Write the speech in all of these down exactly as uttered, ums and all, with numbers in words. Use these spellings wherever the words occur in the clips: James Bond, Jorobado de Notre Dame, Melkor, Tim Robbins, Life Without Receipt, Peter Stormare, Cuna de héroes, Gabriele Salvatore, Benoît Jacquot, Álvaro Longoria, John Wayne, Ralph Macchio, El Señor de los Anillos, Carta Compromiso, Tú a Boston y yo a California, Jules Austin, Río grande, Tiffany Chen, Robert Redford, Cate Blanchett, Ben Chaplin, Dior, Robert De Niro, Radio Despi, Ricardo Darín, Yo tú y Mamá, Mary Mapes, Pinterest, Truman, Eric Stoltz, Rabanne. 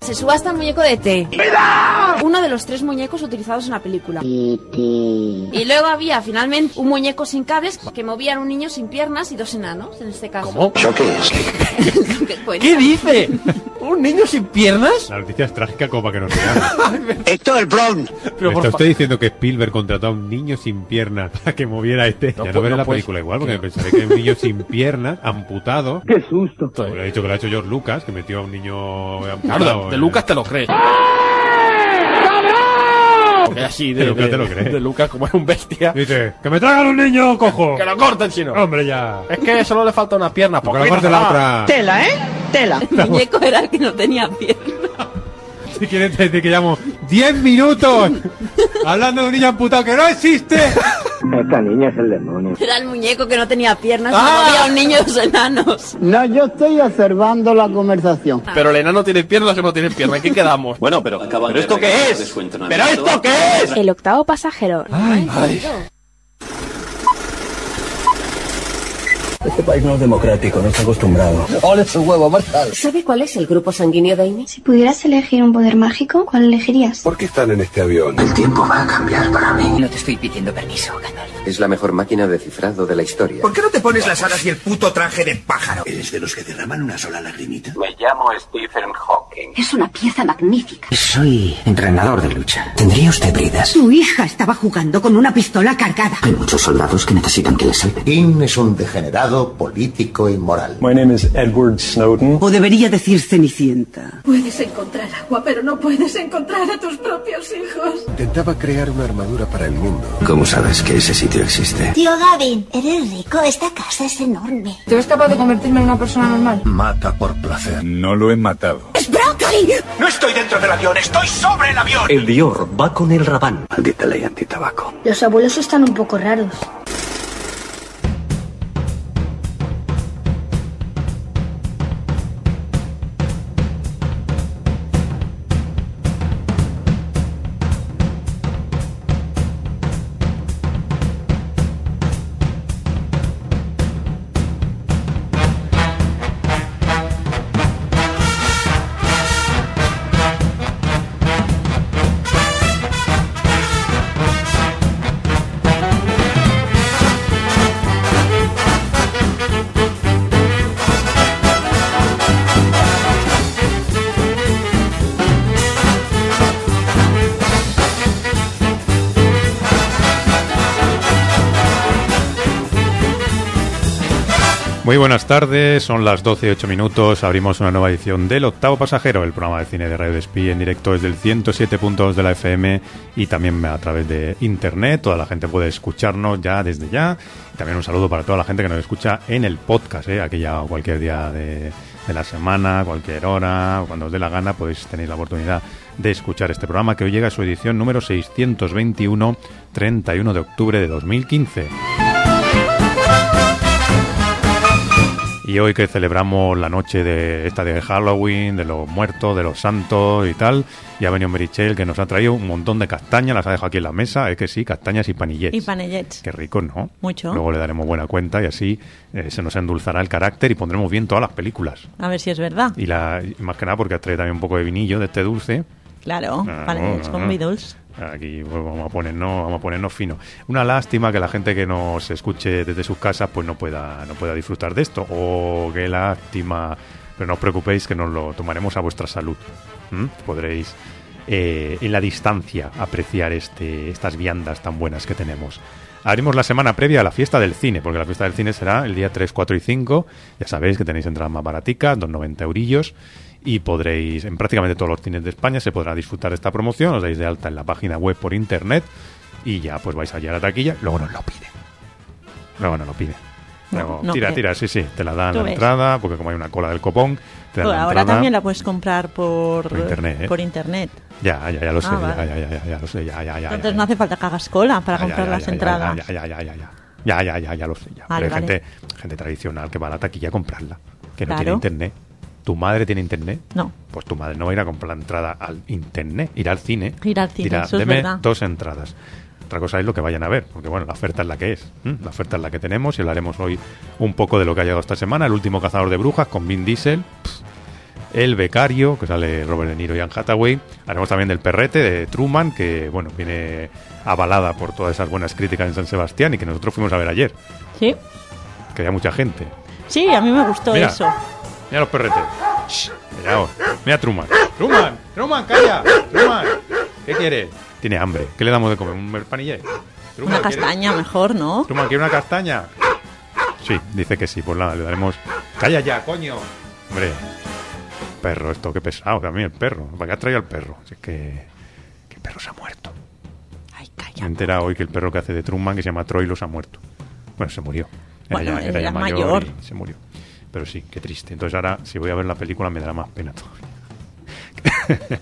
Se subasta el muñeco de E T ¡Mira! Uno de los tres muñecos utilizados en la película. E T Y luego había finalmente un muñeco sin cables que movían un niño sin piernas y dos enanos, en este caso. ¿Cómo? ¿Yo qué es? ¿Qué, ¿Qué dice? ¿Un niño sin piernas? La noticia es trágica como para que no sea. ¡Héctor Brown! ¿Me está usted diciendo que Spielberg contrató a un niño sin piernas para que moviera a E T? No, ya no, pues, veré no la pues, película igual, porque claro. Pensaré que es un niño sin piernas, amputado. ¡Qué susto! Pues, le he dicho que lo ha hecho George Lucas, que metió a un niño amputado. Claro, de Lucas te lo crees. Porque así de, de, Lucas, de, te lo crees. De Lucas, como es un bestia. Dice, que me traigan un niño, cojo. Que lo corten, chino. Hombre, ya. Es que solo le falta una pierna. Porque la parte la otra. Tela, ¿eh? Tela. El muñeco era el que no tenía pierna. Si quieres te, te que llamo diez minutos hablando de un niño amputado que no existe. Esta niña es el demonio. Era el muñeco que no tenía piernas, ¡ah! No había un niño de los enanos. No, yo estoy observando la conversación. Pero el enano tiene piernas o no tiene piernas, ¿en qué quedamos? Bueno, pero, ¿pero de esto de qué es? ¿Pero esto qué es? El octavo pasajero. Ay, ay. Este país no es democrático, no está acostumbrado. ¡Ole su huevo, Marta! ¿Sabe cuál es el grupo sanguíneo de Amy? Si pudieras elegir un poder mágico, ¿cuál elegirías? ¿Por qué están en este avión? El tiempo va a cambiar para mí. No te estoy pidiendo permiso, canal. Es la mejor máquina de cifrado de la historia. ¿Por qué no te pones las alas y el puto traje de pájaro? ¿Eres de los que derraman una sola lagrimita? Me llamo Stephen Hawking. Es una pieza magnífica. Soy entrenador de lucha. ¿Tendría usted bridas? Tu hija estaba jugando con una pistola cargada. Hay muchos soldados que necesitan que les salven. Tim es un degenerado político y moral. My name is Edward Snowden. O debería decir Cenicienta. Puedes encontrar agua, pero no puedes encontrar a tus propios hijos. Intentaba crear una armadura para el mundo. ¿Cómo sabes que ese sitio existe? Tío Gavin, eres rico, esta casa es enorme. ¿Te ves capaz de convertirme en una persona normal? Mata por placer. No lo he matado. ¡Es brócoli! No estoy dentro del avión, estoy sobre el avión. El Dior va con el Rabanne. Maldita ley antitabaco. Los abuelos están un poco raros. Muy buenas tardes, son las doce y ocho minutos, abrimos una nueva edición del Octavo Pasajero, el programa de cine de Radio Despi en directo desde el ciento siete punto dos de la F M y también a través de internet, toda la gente puede escucharnos ya desde ya. También un saludo para toda la gente que nos escucha en el podcast, ¿eh? Aquí ya cualquier día de, de la semana, cualquier hora, cuando os dé la gana, podéis tener la oportunidad de escuchar este programa que hoy llega a su edición número seiscientos veintiuno, treinta y uno de octubre de dos mil quince. Y hoy que celebramos la noche de esta de Halloween, de los muertos, de los santos y tal, ya ha venido Meritxell que nos ha traído un montón de castañas, las ha dejado aquí en la mesa, es que sí, castañas y panillets. Y panillets. Qué rico, ¿no? Mucho. Luego le daremos buena cuenta y así eh, se nos endulzará el carácter y pondremos bien todas las películas. A ver si es verdad. Y la más que nada porque has traído también un poco de vinillo de este dulce. Claro, ah, panillets no, no, con bidols. Aquí pues, vamos a ponernos, vamos a ponernos fino. Una lástima que la gente que nos escuche desde sus casas pues no pueda, no pueda disfrutar de esto. Oh, qué lástima. Pero no os preocupéis que nos lo tomaremos a vuestra salud. ¿Mm? Podréis eh, en la distancia apreciar este, estas viandas tan buenas que tenemos. Abrimos la semana previa a la fiesta del cine, porque la fiesta del cine será el día tres, cuatro y cinco. Ya sabéis que tenéis entradas más baraticas, dos noventa eurillos. Y podréis, en prácticamente todos los cines de España se podrá disfrutar de esta promoción, os dais de alta en la página web por internet y ya pues vais a llegar a taquilla, luego nos lo piden. Luego nos lo piden. No, no, tira, tira, sí, sí. Te la dan la ves? entrada, porque como hay una cola del copón, te dan la ahora entrada. También la puedes comprar por, por internet. ¿eh? Por internet. Ya, ya, ya lo ah, sé. Vale. Ya, ya, ya, ya lo sé. Ya, ya, ya, Entonces ya, ya, no hace falta que hagas cola para ya, comprar ya, ya, las ya, entradas. Ya, ya, ya, ya, ya. Ya, ya, ya, ya lo sé. Ya. Vale, Pero hay vale. gente, gente tradicional que va a la taquilla a comprarla, que no claro. tiene internet. ¿Tu madre tiene internet? No. Pues tu madre no va a ir a comprar la entrada al internet, irá al cine. Irá al cine, irá, eso deme es verdad. dos entradas. Otra cosa es lo que vayan a ver, porque bueno, la oferta es la que es. ¿eh? La oferta es la que tenemos y hablaremos hoy un poco de lo que ha llegado esta semana. El último cazador de brujas con Vin Diesel. Pff, el becario, que sale Robert De Niro y Anne Hathaway. Haremos también del perrete de Truman, que bueno, viene avalada por todas esas buenas críticas en San Sebastián y que nosotros fuimos a ver ayer. Sí. Que había mucha gente. Sí, a mí me gustó mira, eso. Mira los perretes. Shh, mira, mira Truman. Truman, Truman, calla. Truman, ¿qué quieres? Tiene hambre. ¿Qué le damos de comer? ¿Un merpanillé? Una castaña, ¿quiere? Mejor, ¿no? Truman, ¿quiere una castaña? Sí, dice que sí. Pues nada, le daremos... ¡Calla ya, coño! Hombre, perro esto, qué pesado también el perro. ¿Para qué has traído al perro? Si es que... que el perro se ha muerto. Ay, calla. Me he enterado hoy que el perro que hace de Truman, que se llama Troilo, se ha muerto. Bueno, se murió. Era, bueno, ya, era, era mayor. mayor. Y se murió. Pero sí, qué triste. Entonces ahora, si voy a ver la película, me dará más pena todavía.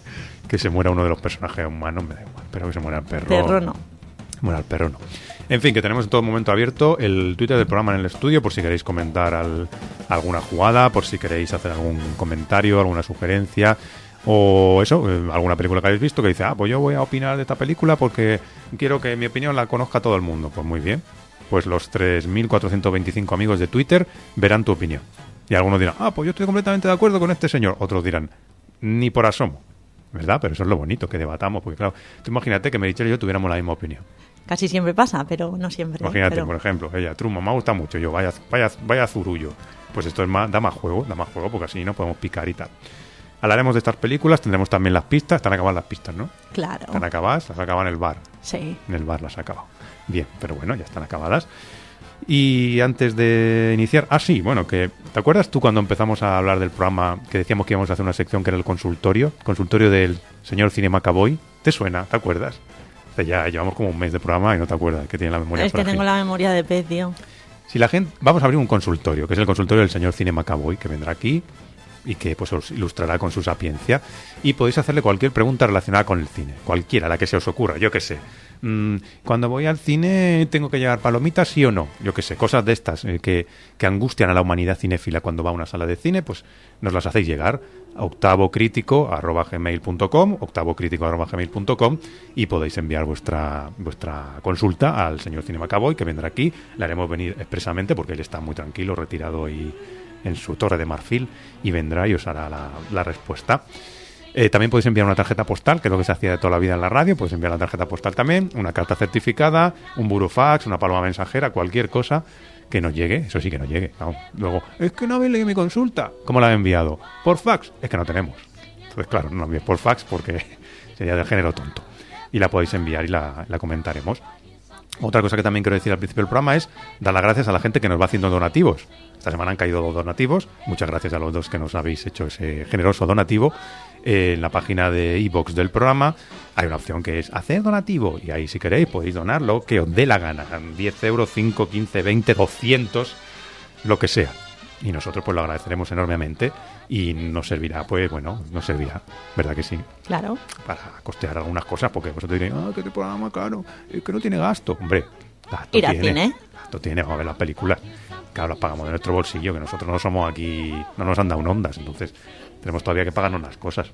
Que se muera uno de los personajes humanos, me da igual. Pero que se muera el perro. Perro no. Bueno, el perro no. En fin, que tenemos en todo momento abierto el Twitter del programa en el estudio, por si queréis comentar al, alguna jugada, por si queréis hacer algún comentario, alguna sugerencia, o eso, alguna película que habéis visto que dice, ah, pues yo voy a opinar de esta película porque quiero que mi opinión la conozca todo el mundo. Pues muy bien. Pues los tres mil cuatrocientos veinticinco amigos de Twitter verán tu opinión. Y algunos dirán, ah, pues yo estoy completamente de acuerdo con este señor. Otros dirán, ni por asomo. ¿Verdad? Pero eso es lo bonito, que debatamos, porque claro, tú imagínate que Meritxell y yo tuviéramos la misma opinión. Casi siempre pasa, pero no siempre. Imagínate, pero... por ejemplo, ella, Truman, me gusta mucho, yo, vaya, vaya, vaya zurullo. Pues esto es más, da más juego, da más juego, porque así nos podemos picar y tal. Hablaremos de estas películas, tendremos también las pistas, están acabadas las pistas, ¿no? Claro. Están acabadas, las acaban en el bar. Sí. En el bar las acaba. Bien, pero bueno, ya están acabadas. Y antes de iniciar, ah sí, bueno, que ¿te acuerdas tú cuando empezamos a hablar del programa que decíamos que íbamos a hacer una sección que era el consultorio? Consultorio del señor Cinemacaboy. ¿Te suena? ¿Te acuerdas? O sea, ya llevamos como un mes de programa y no te acuerdas, que tiene la memoria. Es frágil. Que tengo la memoria de pez, tío. Si la gente, vamos a abrir un consultorio, que es el consultorio del señor Cinemacaboy, que vendrá aquí y que pues os ilustrará con su sapiencia, y podéis hacerle cualquier pregunta relacionada con el cine, cualquiera, la que se os ocurra, yo qué sé. Mm, cuando voy al cine tengo que llevar palomitas, sí o no, yo qué sé, cosas de estas eh, que, que angustian a la humanidad cinéfila cuando va a una sala de cine, pues nos las hacéis llegar a octavo crítico arroba gmail punto com, octavo crítico arroba gmail punto com, y podéis enviar vuestra vuestra consulta al señor Cinemacaboy, que vendrá aquí, le haremos venir expresamente porque él está muy tranquilo, retirado y en su torre de marfil, y vendrá y os hará la, la respuesta. Eh, también podéis enviar una tarjeta postal, que es lo que se hacía de toda la vida en la radio, podéis enviar la tarjeta postal también, una carta certificada, un burofax, una paloma mensajera, cualquier cosa que nos llegue, eso sí que nos llegue. Vamos. Luego, es que no habéis leído mi consulta. ¿Cómo la habéis enviado? ¿Por fax? Es que no tenemos. Entonces, claro, no la enviéis por fax porque sería del género tonto. Y la podéis enviar y la, la comentaremos. Otra cosa que también quiero decir al principio del programa es dar las gracias a la gente que nos va haciendo donativos. Esta semana han caído dos donativos. Muchas gracias a los dos que nos habéis hecho ese generoso donativo. Eh, en la página de iVoox del programa hay una opción que es hacer donativo. Y ahí, si queréis, podéis donar lo que os dé la gana. diez euros, cinco, quince, veinte, doscientos, lo que sea. Y nosotros pues lo agradeceremos enormemente y nos servirá, pues bueno, nos servirá, ¿verdad que sí? Claro. Para costear algunas cosas, porque vosotros diréis, ah, que te programa caro, es que no tiene gasto. Hombre, gasto ir tiene. Cine. Gasto tiene, vamos a ver las películas. Claro, las pagamos de nuestro bolsillo, que nosotros no somos aquí, no nos han dado ondas, entonces tenemos todavía que pagarnos las cosas.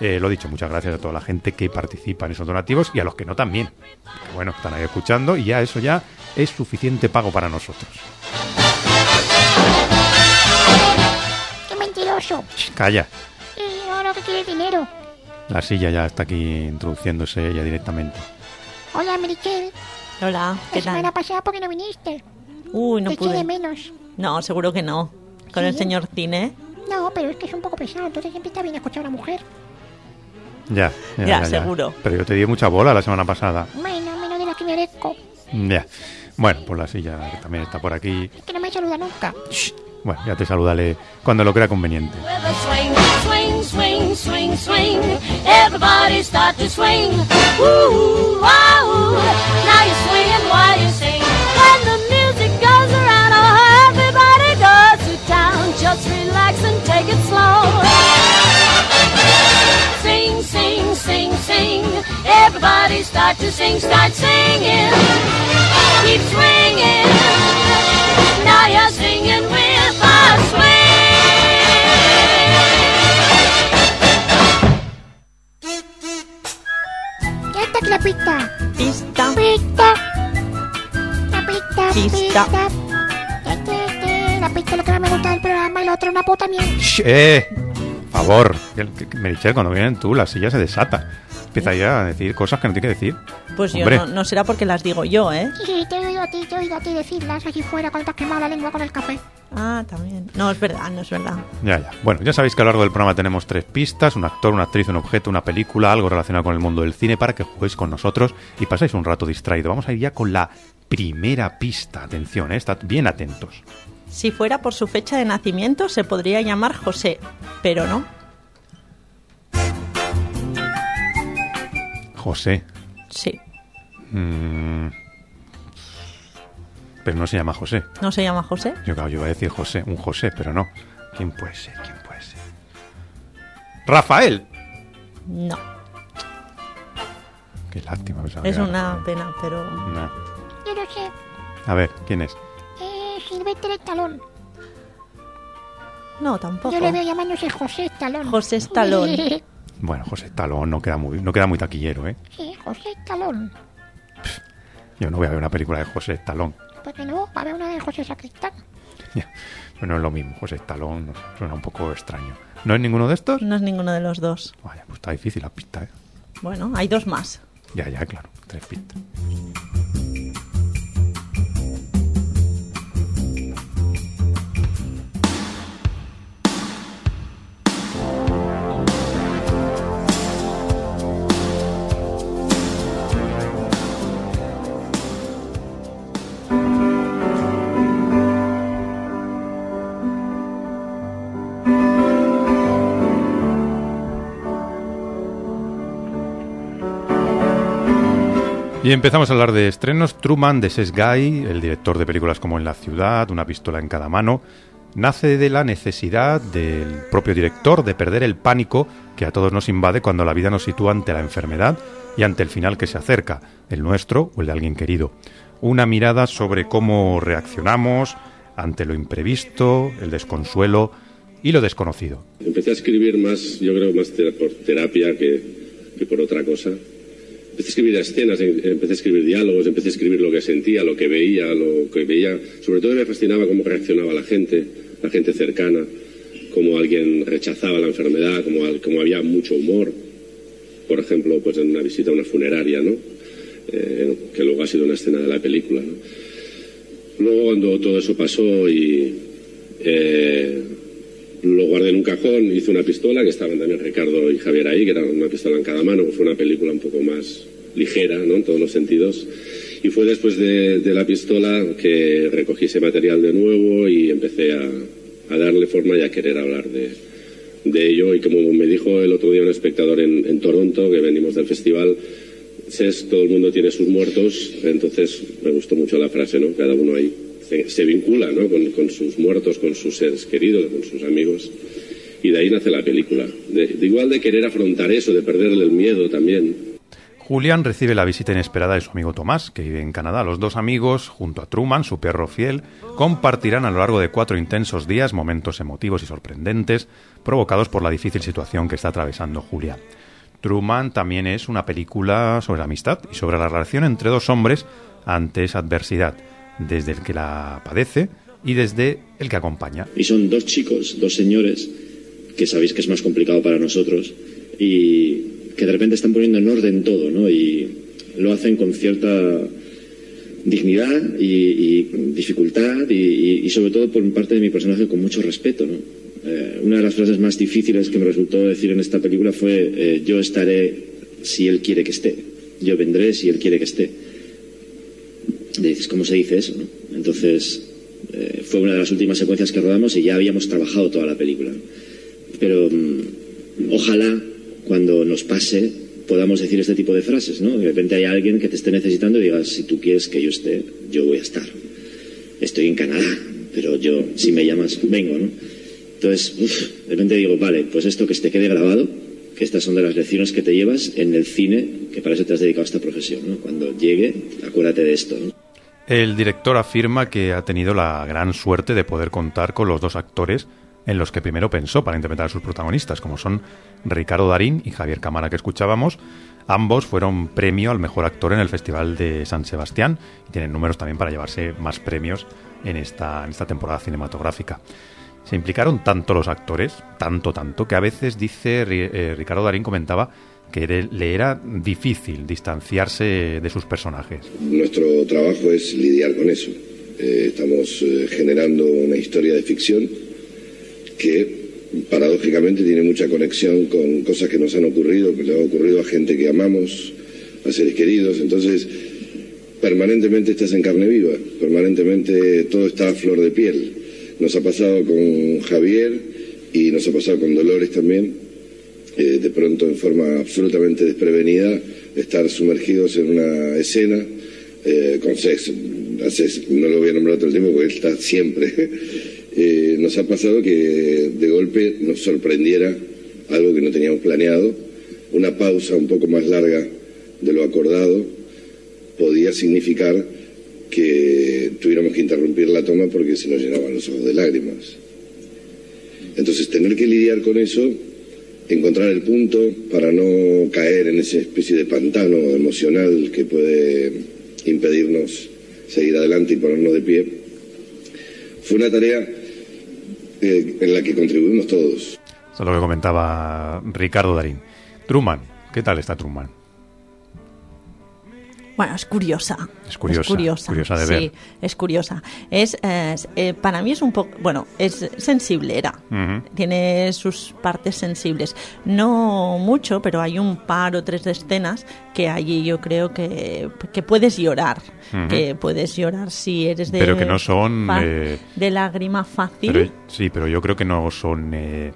Eh, lo dicho, muchas gracias a toda la gente que participa en esos donativos y a los que no también. Porque, bueno, están ahí escuchando y ya eso ya es suficiente pago para nosotros. Calla. Y ahora que quiere dinero. La silla ya está aquí introduciéndose ella directamente. Hola, Meritxell. Hola, ¿qué tal? La semana pasada porque no viniste. Uy, no Te pude. Te eché de menos. No, seguro que no. Con ¿Sí? el señor Cine. No, pero es que es un poco pesado, entonces siempre está bien escuchar a una mujer. Ya, ya, ya, ya seguro. Ya. Pero yo te di mucha bola la semana pasada. Menos, menos de la que merezco. Ya. Bueno, pues la silla que también está por aquí. Es que no me saluda nunca. Shh. Bueno, ya te saludaré cuando lo crea conveniente. Just relax and take it slow. Sing, sing, sing, sing. Everybody start to sing, start singing. Keep swinging. Now you're singing with a swing. Esta clapita. Pista. Pista. Clapita. Pista. Pista. Lo que no me gusta del programa y lo otro una puta mierda. ¡Eh! Por favor, Meritxell, cuando vienen tú, la silla se desata. Empieza ya a decir cosas que no tiene que decir. Pues Hombre. yo no, no será porque las digo yo, ¿eh? Sí, te oigo a ti, te oigo a ti decirlas allí fuera cuando te has quemado la lengua con el café. Ah, también. No, es verdad, no es verdad. Ya, ya. Bueno, ya sabéis que a lo largo del programa tenemos tres pistas: un actor, una actriz, un objeto, una película, algo relacionado con el mundo del cine, para que juguéis con nosotros y pasáis un rato distraído. Vamos a ir ya con la primera pista. Atención, ¿eh? Estad bien atentos. Si fuera por su fecha de nacimiento, se podría llamar José, pero no. ¿José? Sí. Mm. Pero no se llama José. ¿No se llama José? Yo, claro, yo iba a decir José, un José, pero no. ¿Quién puede ser? ¿Quién puede ser? ¿Rafael? No. Qué lástima. Es una pena, pero... No. Yo no sé. A ver, ¿quién es? Silvestre Stallone. No, tampoco. Yo le veo llamándose José Stallone. José Stallone. Bueno, José Stallone no queda muy, no queda muy taquillero, ¿eh? Sí, José Stallone. Pff, yo no voy a ver una película de José Stallone. ¿Por qué no? Va a ver una de José Sacristán. Pero no es lo mismo. José Stallone suena un poco extraño. ¿No es ninguno de estos? No es ninguno de los dos. Vaya, pues está difícil la pista, ¿eh? Bueno, hay dos más. Ya, ya, claro. Tres pistas. Y empezamos a hablar de estrenos. Truman de Sesgay, el director de películas como En la ciudad, Una pistola en cada mano, nace de la necesidad del propio director de perder el pánico que a todos nos invade cuando la vida nos sitúa ante la enfermedad y ante el final que se acerca, el nuestro o el de alguien querido. Una mirada sobre cómo reaccionamos ante lo imprevisto, el desconsuelo y lo desconocido. Empecé a escribir más, yo creo, más por terapia que, que por otra cosa. Empecé a escribir escenas, empecé a escribir diálogos, empecé a escribir lo que sentía, lo que veía, lo que veía. Sobre todo me fascinaba cómo reaccionaba la gente, la gente cercana, cómo alguien rechazaba la enfermedad, cómo, cómo había mucho humor. Por ejemplo, pues en una visita a una funeraria, ¿no? Eh, que luego ha sido una escena de la película, ¿no? Luego cuando todo eso pasó y eh, lo guardé en un cajón, hice una pistola, que estaban también Ricardo y Javier ahí, que era Una pistola en cada mano, pues fue una película un poco más ligera, ¿no?, en todos los sentidos. Y fue después de, de la pistola que recogí ese material de nuevo y empecé a, a darle forma y a querer hablar de, de ello. Y como me dijo el otro día un espectador en, en Toronto, que venimos del festival, es, todo el mundo tiene sus muertos, entonces me gustó mucho la frase, ¿no?, cada uno ahí se, se vincula, ¿no?, con, con sus muertos, con sus seres queridos, con sus amigos. Y de ahí nace la película, de, de igual de querer afrontar eso, de perderle el miedo también. Julián recibe la visita inesperada de su amigo Tomás, que vive en Canadá. Los dos amigos, junto a Truman, su perro fiel, compartirán a lo largo de cuatro intensos días momentos emotivos y sorprendentes provocados por la difícil situación que está atravesando Julián. Truman también es una película sobre la amistad y sobre la relación entre dos hombres ante esa adversidad, desde el que la padece y desde el que acompaña. Y son dos chicos, dos señores, que sabéis que es más complicado para nosotros y... que de repente están poniendo en orden todo, ¿no? Y lo hacen con cierta dignidad y, y dificultad y, y, y sobre todo por parte de mi personaje con mucho respeto, ¿no? Eh, una de las frases más difíciles que me resultó decir en esta película fue eh, yo estaré si él quiere que esté, yo vendré si él quiere que esté. Y dices, ¿cómo se dice eso, no? Entonces eh, fue una de las últimas secuencias que rodamos y ya habíamos trabajado toda la película. Pero mm, ojalá cuando nos pase podamos decir este tipo de frases, ¿no? De repente hay alguien que te esté necesitando y digas, si tú quieres que yo esté, yo voy a estar. Estoy en Canadá, pero yo, si me llamas, vengo, ¿no? Entonces, uf, de repente digo, vale, pues esto que te quede grabado, que estas son de las lecciones que te llevas en el cine, que para eso te has dedicado a esta profesión, ¿no? Cuando llegue, acuérdate de esto, ¿no? El director afirma que ha tenido la gran suerte de poder contar con los dos actores en los que primero pensó para interpretar a sus protagonistas, como son Ricardo Darín y Javier Cámara, que escuchábamos. Ambos fueron premio al mejor actor en el Festival de San Sebastián y tienen números también para llevarse más premios en esta, en esta temporada cinematográfica. Se implicaron tanto los actores, tanto, tanto, que a veces, dice eh, Ricardo Darín, comentaba que le era difícil distanciarse de sus personajes. Nuestro trabajo es lidiar con eso. Eh, estamos eh, generando una historia de ficción que paradójicamente tiene mucha conexión con cosas que nos han ocurrido, que le han ocurrido a gente que amamos, a seres queridos. Entonces, permanentemente estás en carne viva, permanentemente todo está a flor de piel. Nos ha pasado con Javier y nos ha pasado con Dolores también. Eh, de pronto, en forma absolutamente desprevenida, estar sumergidos en una escena eh, con sexo. No lo voy a nombrar todo el tiempo porque está siempre. Eh, nos ha pasado que de golpe nos sorprendiera algo que no teníamos planeado. Una pausa un poco más larga de lo acordado podía significar que tuviéramos que interrumpir la toma porque se nos llenaban los ojos de lágrimas. Entonces, tener que lidiar con eso, encontrar el punto para no caer en esa especie de pantano emocional que puede impedirnos seguir adelante y ponernos de pie, fue una tarea eh, en la que contribuimos todos. Eso es lo que comentaba Ricardo Darín. Truman, ¿qué tal está Truman? Bueno, es curiosa. Es curiosa. Es curiosa, curiosa de ver. Sí, es curiosa. Es, es eh, para mí es un poco, bueno, es sensiblera. Uh-huh. Tiene sus partes sensibles. No mucho, pero hay un par o tres de escenas que allí yo creo que, que puedes llorar. Uh-huh. Que puedes llorar si eres de... Pero que no son... Fan, eh, de lágrima fácil. Pero, sí, pero yo creo que no son... Eh,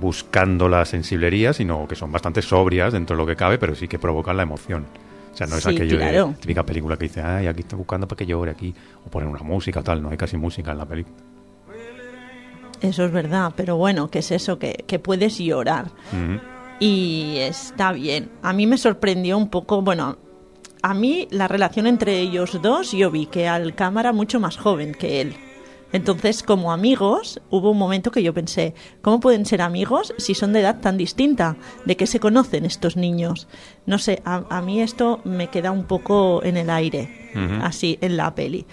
buscando la sensiblería, sino que son bastante sobrias dentro de lo que cabe, pero sí que provocan la emoción. O sea, no es sí, aquello claro. de típica película que dice, ay, aquí está buscando para que llore aquí, o poner una música o tal, no hay casi música en la película. Eso es verdad, pero bueno, ¿qué es eso? Que, que puedes llorar. Uh-huh. Y está bien. A mí me sorprendió un poco, bueno, a mí la relación entre ellos dos, yo vi que al cámara mucho más joven que él. Entonces, como amigos, hubo un momento que yo pensé, ¿cómo pueden ser amigos si son de edad tan distinta? ¿De qué se conocen estos niños? No sé, a, a mí esto me queda un poco en el aire, uh-huh. así, en la peli.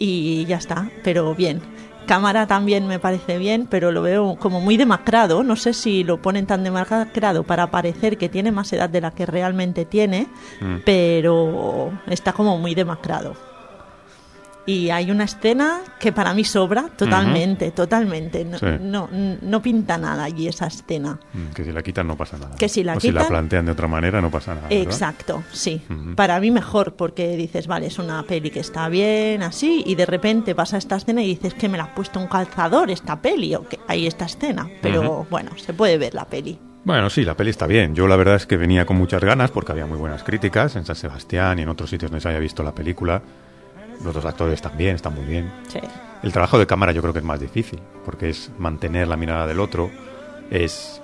Y ya está, pero bien. Cámara también me parece bien, pero lo veo como muy demacrado. No sé si lo ponen tan demacrado para parecer que tiene más edad de la que realmente tiene, uh-huh. pero está como muy demacrado. Y hay una escena que para mí sobra totalmente, uh-huh. totalmente. No, sí. no, no pinta nada allí esa escena. Que si la quitan no pasa nada. Que si la o quitan... si la plantean de otra manera no pasa nada, ¿verdad? Exacto, sí. Uh-huh. Para mí mejor, porque dices, vale, es una peli que está bien, así, y de repente pasa esta escena y dices que me la ha puesto un calzador esta peli, o que hay esta escena. Pero uh-huh. bueno, se puede ver la peli. Bueno, sí, la peli está bien. Yo la verdad es que venía con muchas ganas porque había muy buenas críticas en San Sebastián y en otros sitios donde se había visto la película. Los dos actores están bien, están muy bien. Sí. El trabajo de cámara yo creo que es más difícil, porque es mantener la mirada del otro, es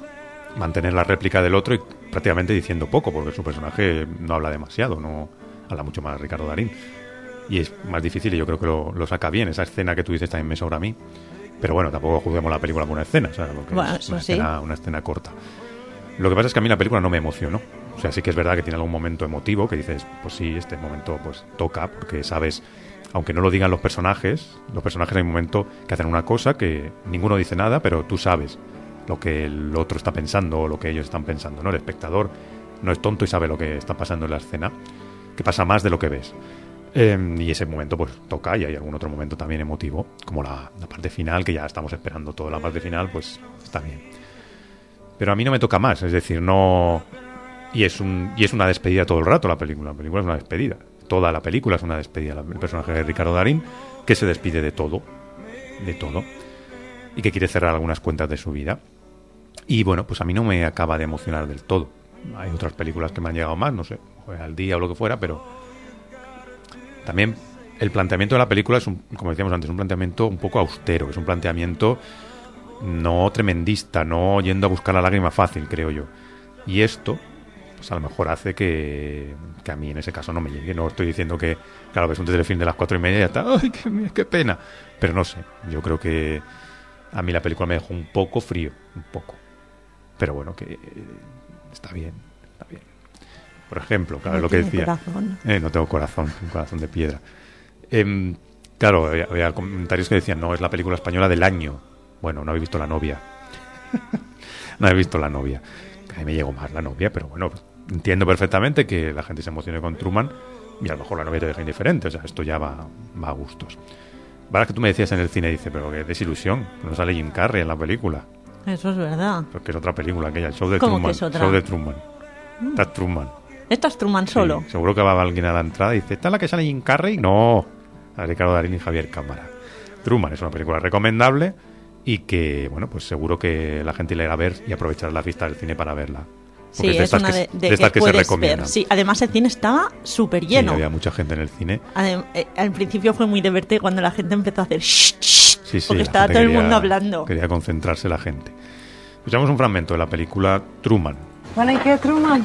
mantener la réplica del otro y prácticamente diciendo poco, porque su personaje no habla demasiado, no habla mucho más Ricardo Darín. Y es más difícil y yo creo que lo, lo saca bien. Esa escena que tú dices también me sobra a mí. Pero bueno, tampoco juzguemos la película por una escena, o sea, porque bueno, es una, sí. escena, una escena corta. Lo que pasa es que a mí la película no me emocionó. O sea, sí que es verdad que tiene algún momento emotivo que dices, pues sí, este momento pues toca, porque sabes, aunque no lo digan los personajes, los personajes hay un momento que hacen una cosa que ninguno dice nada, pero tú sabes lo que el otro está pensando o lo que ellos están pensando, ¿no? El espectador no es tonto y sabe lo que está pasando en la escena, que pasa más de lo que ves. Eh, y ese momento pues toca, y hay algún otro momento también emotivo, como la, la parte final, que ya estamos esperando toda la parte final, pues está bien. Pero a mí no me toca más, es decir, no... Y es un y es una despedida todo el rato la película. La película es una despedida. Toda la película es una despedida. El personaje de Ricardo Darín, que se despide de todo, de todo, y que quiere cerrar algunas cuentas de su vida. Y bueno, pues a mí no me acaba de emocionar del todo. Hay otras películas que me han llegado más, no sé, al día o lo que fuera, pero... También el planteamiento de la película es, un, como decíamos antes, un planteamiento un poco austero. Es un planteamiento... no tremendista, no yendo a buscar la lágrima fácil, creo yo. Y esto, pues a lo mejor hace que, que a mí en ese caso no me llegue. No estoy diciendo que, claro, ves un telefilm de las cuatro y media y ya está, ¡ay, qué, qué pena! Pero no sé, yo creo que a mí la película me dejó un poco frío, un poco. Pero bueno, que eh, está bien, está bien. Por ejemplo, claro, no lo que decía. Corazón. Eh, no tengo corazón, un corazón de piedra. Eh, claro, había, había comentarios que decían, no, es la película española del año. Bueno, no habéis visto La novia. No habéis visto La novia. A mí me llegó más La novia, pero bueno, entiendo perfectamente que la gente se emocione con Truman y a lo mejor La novia te deja indiferente. O sea, esto ya va, va a gustos. Ahora que tú me decías en el cine, dice, pero qué desilusión, no sale Jim Carrey en la película. Eso es verdad. Porque es otra película aquella, el show de Truman. ¿Cómo que es otra? Show de Truman. Esta es Truman. Esta es Truman solo. Sí, seguro que va alguien a la entrada y dice, ¿esta es la que sale Jim Carrey? No. A Ricardo Darín y Javier Cámara. Truman es una película recomendable y que, bueno, pues seguro que la gente la irá a ver y aprovechará la fiesta del cine para verla. Porque sí, es de estas, es una de, de, de que, estas que se recomiendan. Sí, además el cine estaba súper lleno. Sí, había mucha gente en el cine. Adem, eh, al principio fue muy divertido cuando la gente empezó a hacer shh, shh, sí, sí, porque estaba todo quería, el mundo hablando. Quería concentrarse la gente. Escuchamos un fragmento de la película Truman. Bueno, ¿y qué, Truman?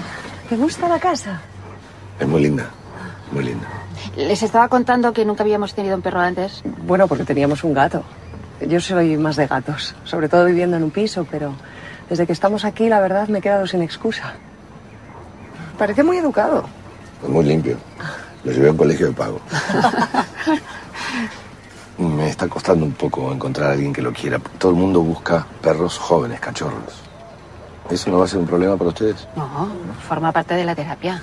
¿Te gusta la casa? Es muy linda, muy linda. Les estaba contando que nunca habíamos tenido un perro antes. Bueno, porque teníamos un gato. Yo soy más de gatos, sobre todo viviendo en un piso, pero desde que estamos aquí, la verdad, me he quedado sin excusa. Parece muy educado. Pues muy limpio. Lo llevé a un colegio de pago. Me está costando un poco encontrar a alguien que lo quiera. Todo el mundo busca perros jóvenes, cachorros. ¿Eso no va a ser un problema para ustedes? No, forma parte de la terapia.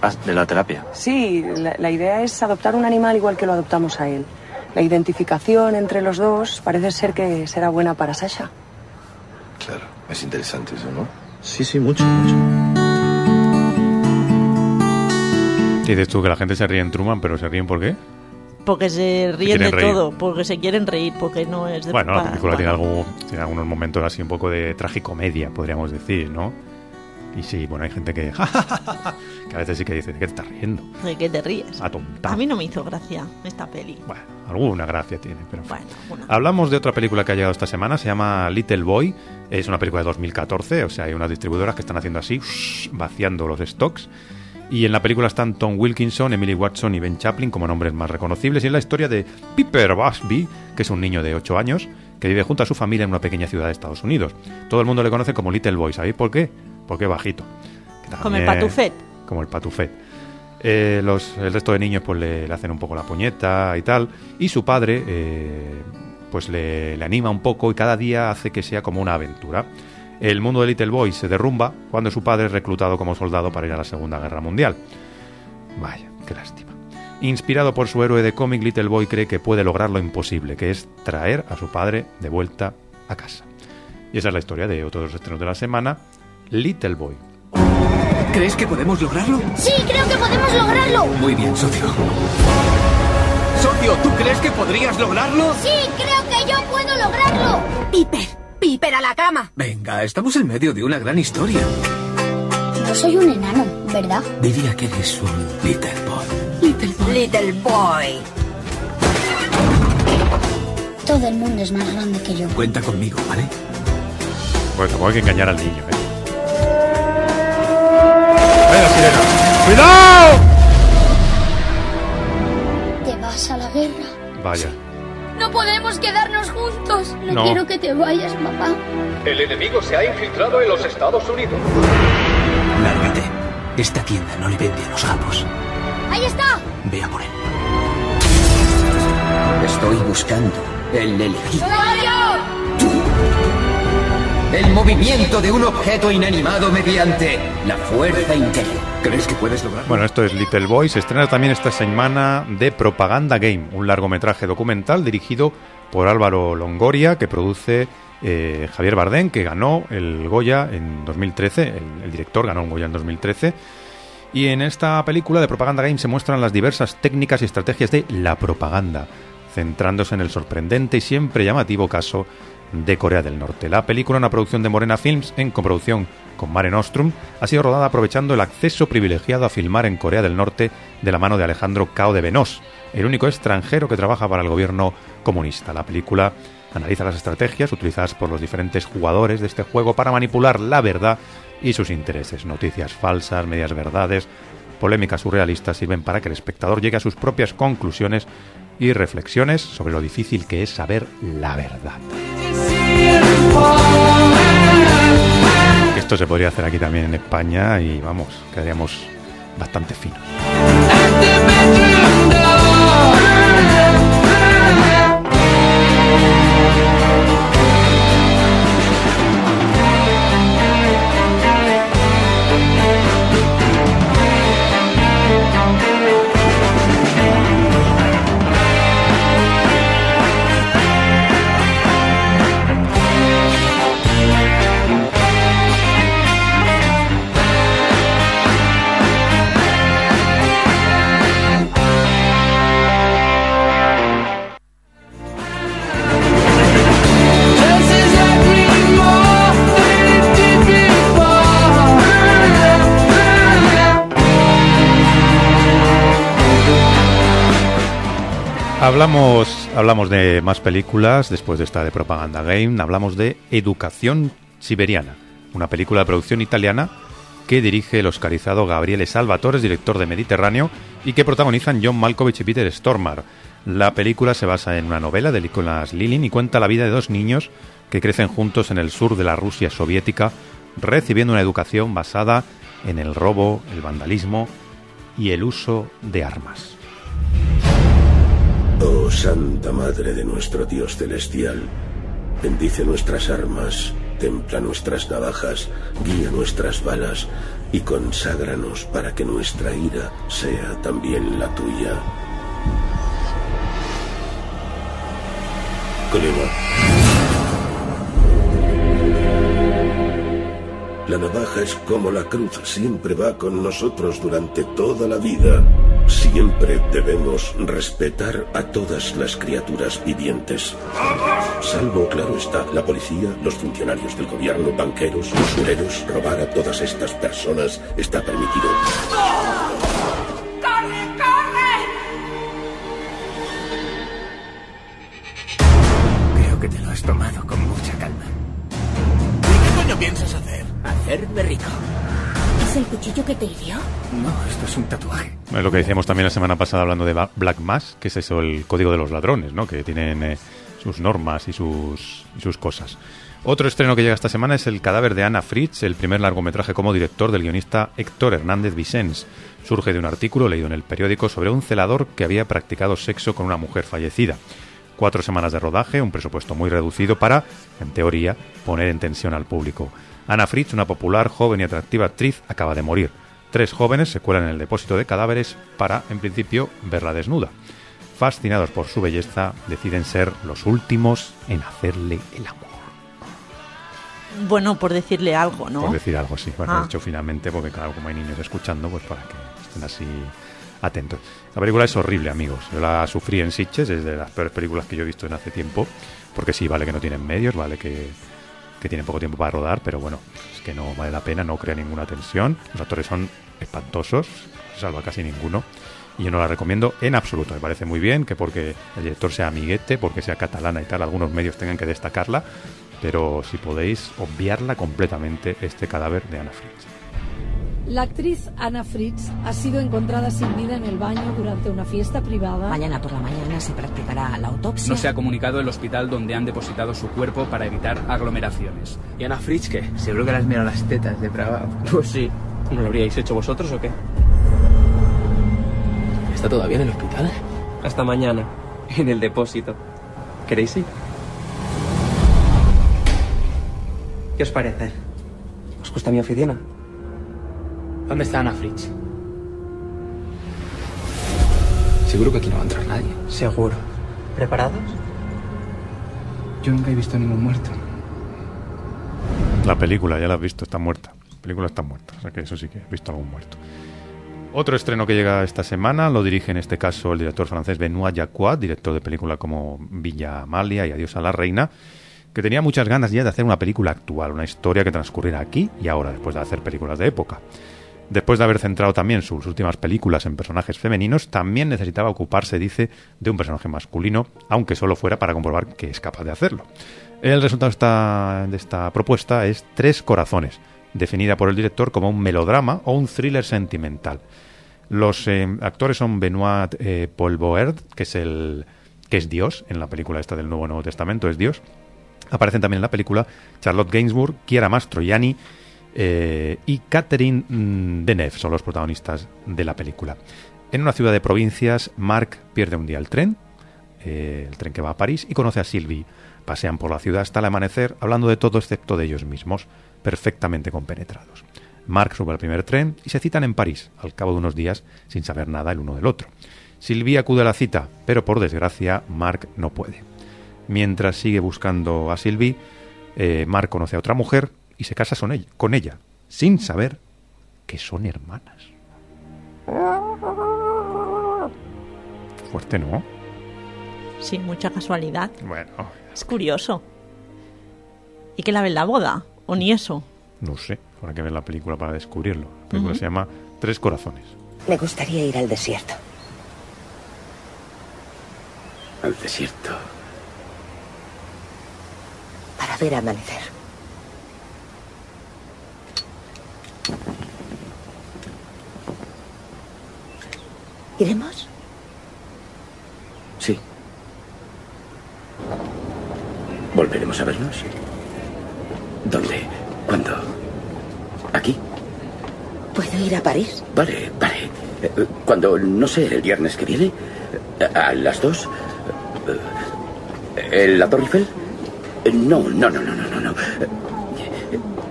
Ah, ¿de la terapia? Sí, la, la idea es adoptar un animal igual que lo adoptamos a él. La identificación entre los dos parece ser que será buena para Sasha. Claro, es interesante eso, ¿no? Sí, sí, mucho, mucho. Y dices tú que la gente se ríe en Truman, pero ¿se ríen por qué? Porque se ríen de reír. Todo, porque se quieren reír, porque no es de... Bueno, la película tiene, algo, tiene algunos momentos así un poco de tragicomedia, podríamos decir, ¿no? Y sí, bueno, hay gente que... que a veces sí que dice, ¿de qué te estás riendo? ¿De qué te ríes? Atontado. A mí no me hizo gracia esta peli. Bueno, alguna gracia tiene, pero... Bueno, alguna. Hablamos de otra película que ha llegado esta semana, se llama Little Boy. Es una película de dos mil catorce, o sea, hay unas distribuidoras que están haciendo así, uff, vaciando los stocks. Y en la película están Tom Wilkinson, Emily Watson y Ben Chaplin como nombres más reconocibles. Y es la historia de Piper Busby, que es un niño de ocho años, que vive junto a su familia en una pequeña ciudad de Estados Unidos. Todo el mundo le conoce como Little Boy, ¿sabéis por qué? Porque bajito. También, como el patufet. Como el patufet. Eh, los, el resto de niños pues le, le hacen un poco la puñeta y tal. Y su padre eh, pues le, le anima un poco y cada día hace que sea como una aventura. El mundo de Little Boy se derrumba cuando su padre es reclutado como soldado para ir a la Segunda Guerra Mundial. Vaya, qué lástima. Inspirado por su héroe de cómic, Little Boy cree que puede lograr lo imposible, que es traer a su padre de vuelta a casa. Y esa es la historia de otros estrenos de la semana. Little Boy. ¿Crees que podemos lograrlo? Sí, creo que podemos lograrlo. Muy bien, socio. Socio, ¿tú crees que podrías lograrlo? Sí, creo que yo puedo lograrlo. Piper, Piper a la cama. Venga, estamos en medio de una gran historia. No soy un enano, ¿verdad? Diría que eres un Little Boy. Little Boy. Little Boy. Todo el mundo es más grande que yo. Cuenta conmigo, ¿vale? Pues tampoco hay que engañar al niño, ¿eh? ¡Cuidado! ¿Te vas a la guerra? Vaya. No podemos quedarnos juntos. No, no quiero que te vayas, papá. El enemigo se ha infiltrado en los Estados Unidos. Lárgate. Esta tienda no le vende a los japos. ¡Ahí está! Vea por él. Estoy buscando el elegido. El movimiento de un objeto inanimado mediante la fuerza interior. ¿Crees que puedes lograrlo? Bueno, esto es Little Boy. Se estrena también esta semana de Propaganda Game, un largometraje documental dirigido por Álvaro Longoria, que produce eh, Javier Bardem, que ganó el Goya en dos mil trece. El, el director ganó un Goya en dos mil trece. Y en esta película de Propaganda Game se muestran las diversas técnicas y estrategias de la propaganda, centrándose en el sorprendente y siempre llamativo caso de Corea del Norte. La película, una producción de Morena Films en coproducción con Mare Nostrum, ha sido rodada aprovechando el acceso privilegiado a filmar en Corea del Norte de la mano de Alejandro Cao de Benós, el único extranjero que trabaja para el gobierno comunista. La película analiza las estrategias utilizadas por los diferentes jugadores de este juego para manipular la verdad y sus intereses. Noticias falsas, medias verdades, polémicas surrealistas sirven para que el espectador llegue a sus propias conclusiones y reflexiones sobre lo difícil que es saber la verdad. Esto se podría hacer aquí también en España y vamos, quedaríamos bastante finos. Hablamos, hablamos de más películas después de esta de Propaganda Game. Hablamos de Educación Siberiana, una película de producción italiana que dirige el oscarizado Gabriele Salvatore, director de Mediterráneo, y que protagonizan John Malkovich y Peter Stormare. La película se basa en una novela de Nicolas Lilin y cuenta la vida de dos niños que crecen juntos en el sur de la Rusia soviética, recibiendo una educación basada en el robo, el vandalismo y el uso de armas. Oh, Santa Madre de nuestro Dios Celestial, bendice nuestras armas, templa nuestras navajas, guía nuestras balas y conságranos para que nuestra ira sea también la tuya. Clima. La navaja es como la cruz, siempre va con nosotros durante toda la vida. Siempre debemos respetar a todas las criaturas vivientes. Salvo, claro está, la policía, los funcionarios del gobierno, banqueros, usureros. Robar a todas estas personas está permitido. ¡Corre, corre! Creo que te lo has tomado con mucha calma. ¿Y qué coño piensas hacer? Hacerme rico. ¿Es el cuchillo que te hirió? No, esto es un tatuaje. Es lo que decíamos también la semana pasada hablando de Black Mass, que es eso, el código de los ladrones, ¿no? Que tienen eh, sus normas y sus, y sus cosas. Otro estreno que llega esta semana es El cadáver de Anna Fritz, el primer largometraje como director del guionista Héctor Hernández Vicens. Surge de un artículo leído en el periódico sobre un celador que había practicado sexo con una mujer fallecida. Cuatro semanas de rodaje, un presupuesto muy reducido para, en teoría, poner en tensión al público. Anna Fritz, una popular, joven y atractiva actriz, acaba de morir. Tres jóvenes se cuelan en el depósito de cadáveres para, en principio, verla desnuda. Fascinados por su belleza, deciden ser los últimos en hacerle el amor. Bueno, por decirle algo, ¿no? Por decir algo, sí. Bueno, ah. de hecho, finalmente, porque claro, como hay niños escuchando, pues para que estén así atentos. La película es horrible, amigos. Yo la sufrí en Sitges, es de las peores películas que yo he visto en hace tiempo. Porque sí, vale que no tienen medios, vale que... que tienen poco tiempo para rodar, pero bueno, es que no vale la pena, no crea ninguna tensión. Los actores son espantosos, no se salva casi ninguno, y yo no la recomiendo en absoluto. Me parece muy bien que porque el director sea amiguete, porque sea catalana y tal, algunos medios tengan que destacarla, pero si podéis, obviarla completamente, este cadáver de Anna Fritz. La actriz Anna Fritz ha sido encontrada sin vida en el baño durante una fiesta privada. Mañana por la mañana se practicará la autopsia. No se ha comunicado el hospital donde han depositado su cuerpo para evitar aglomeraciones. ¿Y Anna Fritz qué? Seguro que las miró las tetas de Prava. Pues sí. ¿No lo habríais hecho vosotros o qué? ¿Está todavía en el hospital? Hasta mañana, en el depósito. ¿Queréis ir? ¿Qué os parece? ¿Os gusta mi oficina? ¿Dónde está Anna Fritz? Seguro que aquí no va a entrar nadie. Seguro. ¿Preparados? Yo nunca he visto ningún muerto. La película, ya la has visto, está muerta. La película está muerta, o sea que eso sí que he visto algún muerto. Otro estreno que llega esta semana lo dirige en este caso el director francés Benoît Jacquot, director de películas como Villa Amalia y Adiós a la Reina. que tenía muchas ganas ya de hacer una película actual, una historia que transcurriera aquí y ahora, después de hacer películas de época. Después de haber centrado también sus últimas películas en personajes femeninos, también necesitaba ocuparse, dice, de un personaje masculino, aunque solo fuera para comprobar que es capaz de hacerlo. El resultado esta, de esta propuesta es Tres corazones, definida por el director como un melodrama o un thriller sentimental. Los eh, actores son Benoit eh, Poelvoord, que es el que es Dios, en la película esta del Nuevo Nuevo Testamento, es Dios. Aparecen también en la película Charlotte Gainsbourg, Chiara Mastroianni eh, y Catherine Deneuve son los protagonistas de la película. En una ciudad de provincias, Marc pierde un día el tren, eh, el tren que va a París, y conoce a Sylvie. Pasean por la ciudad hasta el amanecer, hablando de todo excepto de ellos mismos, perfectamente compenetrados. Marc sube al primer tren y se citan en París, al cabo de unos días, sin saber nada el uno del otro. Sylvie acude a la cita, pero por desgracia Marc no puede. Mientras sigue buscando a Sylvie, eh, Marc conoce a otra mujer y se casa con ella, con ella, sin saber que son hermanas. Fuerte, ¿no? Sí, mucha casualidad. Bueno. Es curioso. ¿Y qué la ven la boda? ¿O ni eso? No sé, habrá que ver la película para descubrirlo. La película uh-huh. se llama Tres corazones. Me gustaría ir al desierto. Al desierto. Para ver amanecer. ¿Iremos? Sí. ¿Volveremos a vernos? ¿Dónde? ¿Cuándo? ¿Aquí? ¿Puedo ir a París? Vale, vale. Cuando, no sé, el viernes que viene, a las dos... ¿En la Torre Eiffel? No, no, no, no, no, no.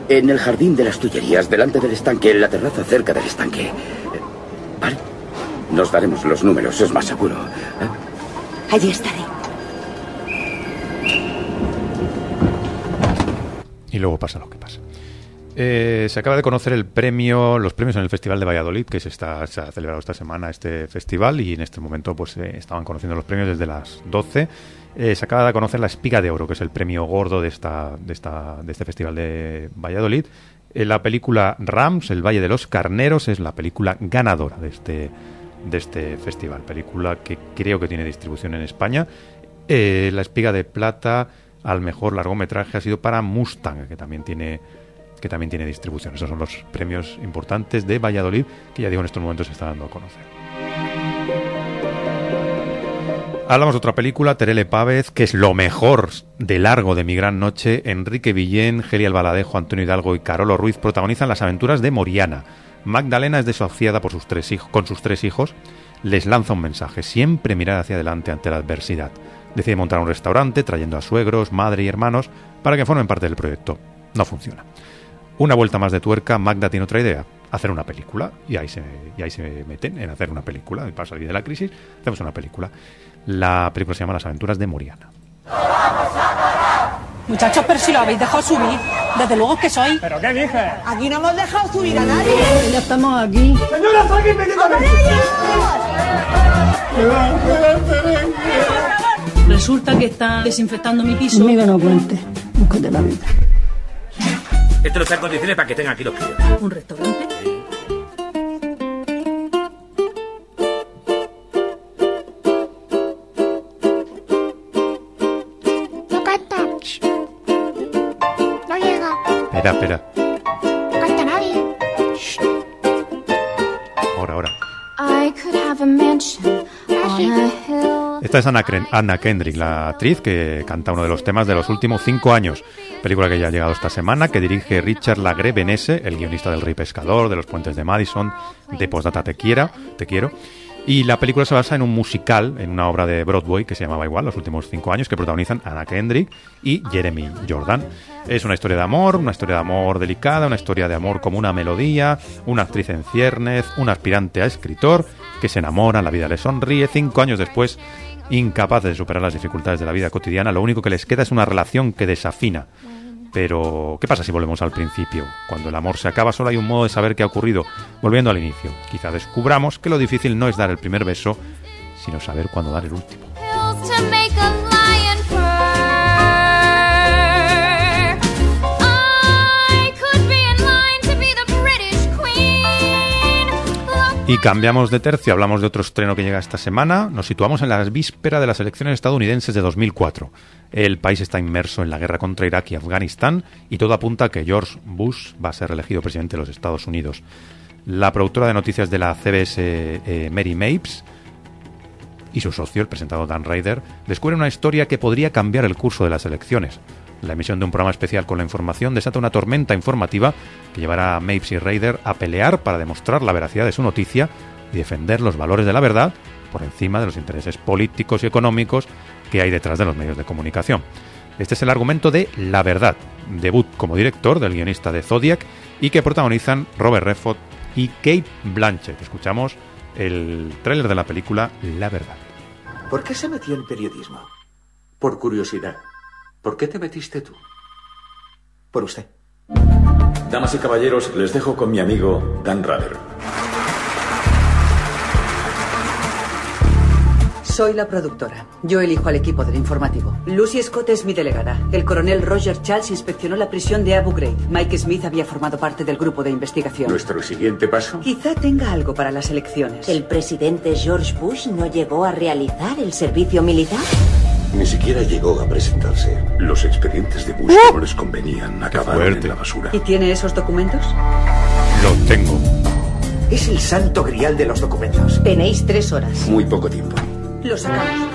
En el jardín de las Tullerías, delante del estanque, en la terraza cerca del estanque. Vale. Nos daremos los números, es más seguro. ¿Eh? Allí estaré. Y luego pasa lo que pasa. Eh, se acaba de conocer el premio, los premios en el Festival de Valladolid, que se, está, se ha celebrado esta semana este festival, y en este momento pues eh, estaban conociendo los premios desde las doce. Eh, se acaba de conocer la Espiga de Oro, que es el premio gordo de, esta, de, esta, de este Festival de Valladolid. Eh, la película Rams, El Valle de los Carneros, es la película ganadora de este, de este festival. Película que creo que tiene distribución en España. Eh, la Espiga de Plata al mejor largometraje ha sido para Mustang, que también tiene... que también tiene distribución. Esos son los premios importantes de Valladolid, que ya digo, en estos momentos se está dando a conocer. Hablamos de otra película, Terele Pávez, que es lo mejor de largo de Mi Gran Noche. Enrique Villén, Geli Albaladejo, Antonio Hidalgo y Carolo Ruiz protagonizan las aventuras de Moriana. Magdalena es desahuciada por sus tres hijos, con sus tres hijos. Les lanza un mensaje: siempre mirar hacia adelante ante la adversidad. Decide montar un restaurante trayendo a suegros, madre y hermanos para que formen parte del proyecto. No funciona. Una vuelta más de tuerca, Magda tiene otra idea: hacer una película. Y ahí se, y ahí se meten en hacer una película. Para salir de la crisis, hacemos una película. La película se llama Las aventuras de Moriana. Muchachos, pero si lo habéis dejado subir. Desde luego que soy. ¿Pero qué dices? Aquí no hemos dejado subir a nadie. Ya estamos aquí. ¡Señora, salga inmediatamente! Resulta que está desinfectando mi piso. Mira, no cuentes. Búscate la vida. Esto no está en condiciones para que tengan aquí los críos. ¿Un restaurante? No canta. No llega. Espera, espera. No canta nadie. Ahora, ahora. Esta es Anna, Kren- Anna Kendrick, la actriz que canta uno de los temas de los últimos cinco años. Película que ya ha llegado esta semana, que dirige Richard Lagré Benesse, el guionista del Rey Pescador, de Los Puentes de Madison, de Postdata Te Quiero, Te Quiero. Y la película se basa en un musical, en una obra de Broadway que se llamaba igual, Los últimos cinco años, que protagonizan Anna Kendrick y Jeremy Jordan. Es una historia de amor, una historia de amor delicada, una historia de amor como una melodía, una actriz en ciernes, un aspirante a escritor que se enamora, la vida le sonríe. Cinco años después, incapaces de superar las dificultades de la vida cotidiana, lo único que les queda es una relación que desafina. Pero, ¿qué pasa si volvemos al principio? Cuando el amor se acaba, solo hay un modo de saber qué ha ocurrido. Volviendo al inicio, quizá descubramos que lo difícil no es dar el primer beso, sino saber cuándo dar el último. Y cambiamos de tercio, hablamos de otro estreno que llega esta semana. Nos situamos en la víspera de las elecciones estadounidenses de dos mil cuatro. El país está inmerso en la guerra contra Irak y Afganistán y todo apunta a que George Bush va a ser elegido presidente de los Estados Unidos. La productora de noticias de la C B S, eh, Mary Mapes, y su socio, el presentador Dan Ryder, descubren una historia que podría cambiar el curso de las elecciones. La emisión de un programa especial con la información desata una tormenta informativa que llevará a Mapes y Raider a pelear para demostrar la veracidad de su noticia y defender los valores de la verdad por encima de los intereses políticos y económicos que hay detrás de los medios de comunicación. Este es el argumento de La Verdad, debut como director del guionista de Zodiac y que protagonizan Robert Redford y Cate Blanchett. Escuchamos el tráiler de la película La Verdad. ¿Por qué se metió en periodismo? Por curiosidad. ¿Por qué te metiste tú? Por usted. Damas y caballeros, les dejo con mi amigo Dan Ryder. Soy la productora. Yo elijo al equipo del informativo. Lucy Scott es mi delegada. El coronel Roger Charles inspeccionó la prisión de Abu Ghraib. Mike Smith había formado parte del grupo de investigación. ¿Nuestro siguiente paso? Quizá tenga algo para las elecciones. ¿El presidente George Bush no llegó a realizar el servicio militar? Ni siquiera llegó a presentarse. Los expedientes de Bush no les convenían, acabaron en la basura. ¿Y tiene esos documentos? Los tengo. Es el santo grial de los documentos. Tenéis tres horas. Muy poco tiempo. Los sacamos.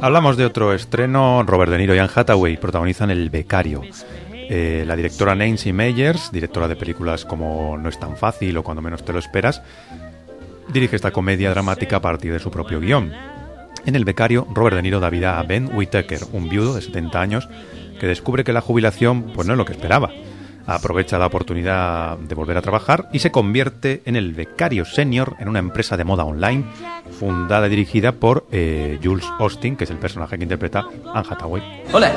Hablamos de otro estreno. Robert De Niro y Anne Hathaway protagonizan El Becario. Eh, la directora Nancy Meyers, directora de películas como No es tan fácil o Cuando menos te lo esperas, dirige esta comedia dramática a partir de su propio guión. En El Becario, Robert De Niro da vida a Ben Whittaker, un viudo de setenta años que descubre que la jubilación pues no es lo que esperaba. Aprovecha la oportunidad de volver a trabajar y se convierte en el becario senior en una empresa de moda online fundada y dirigida por eh, Jules Austin, que es el personaje que interpreta Anne Hathaway. Hola.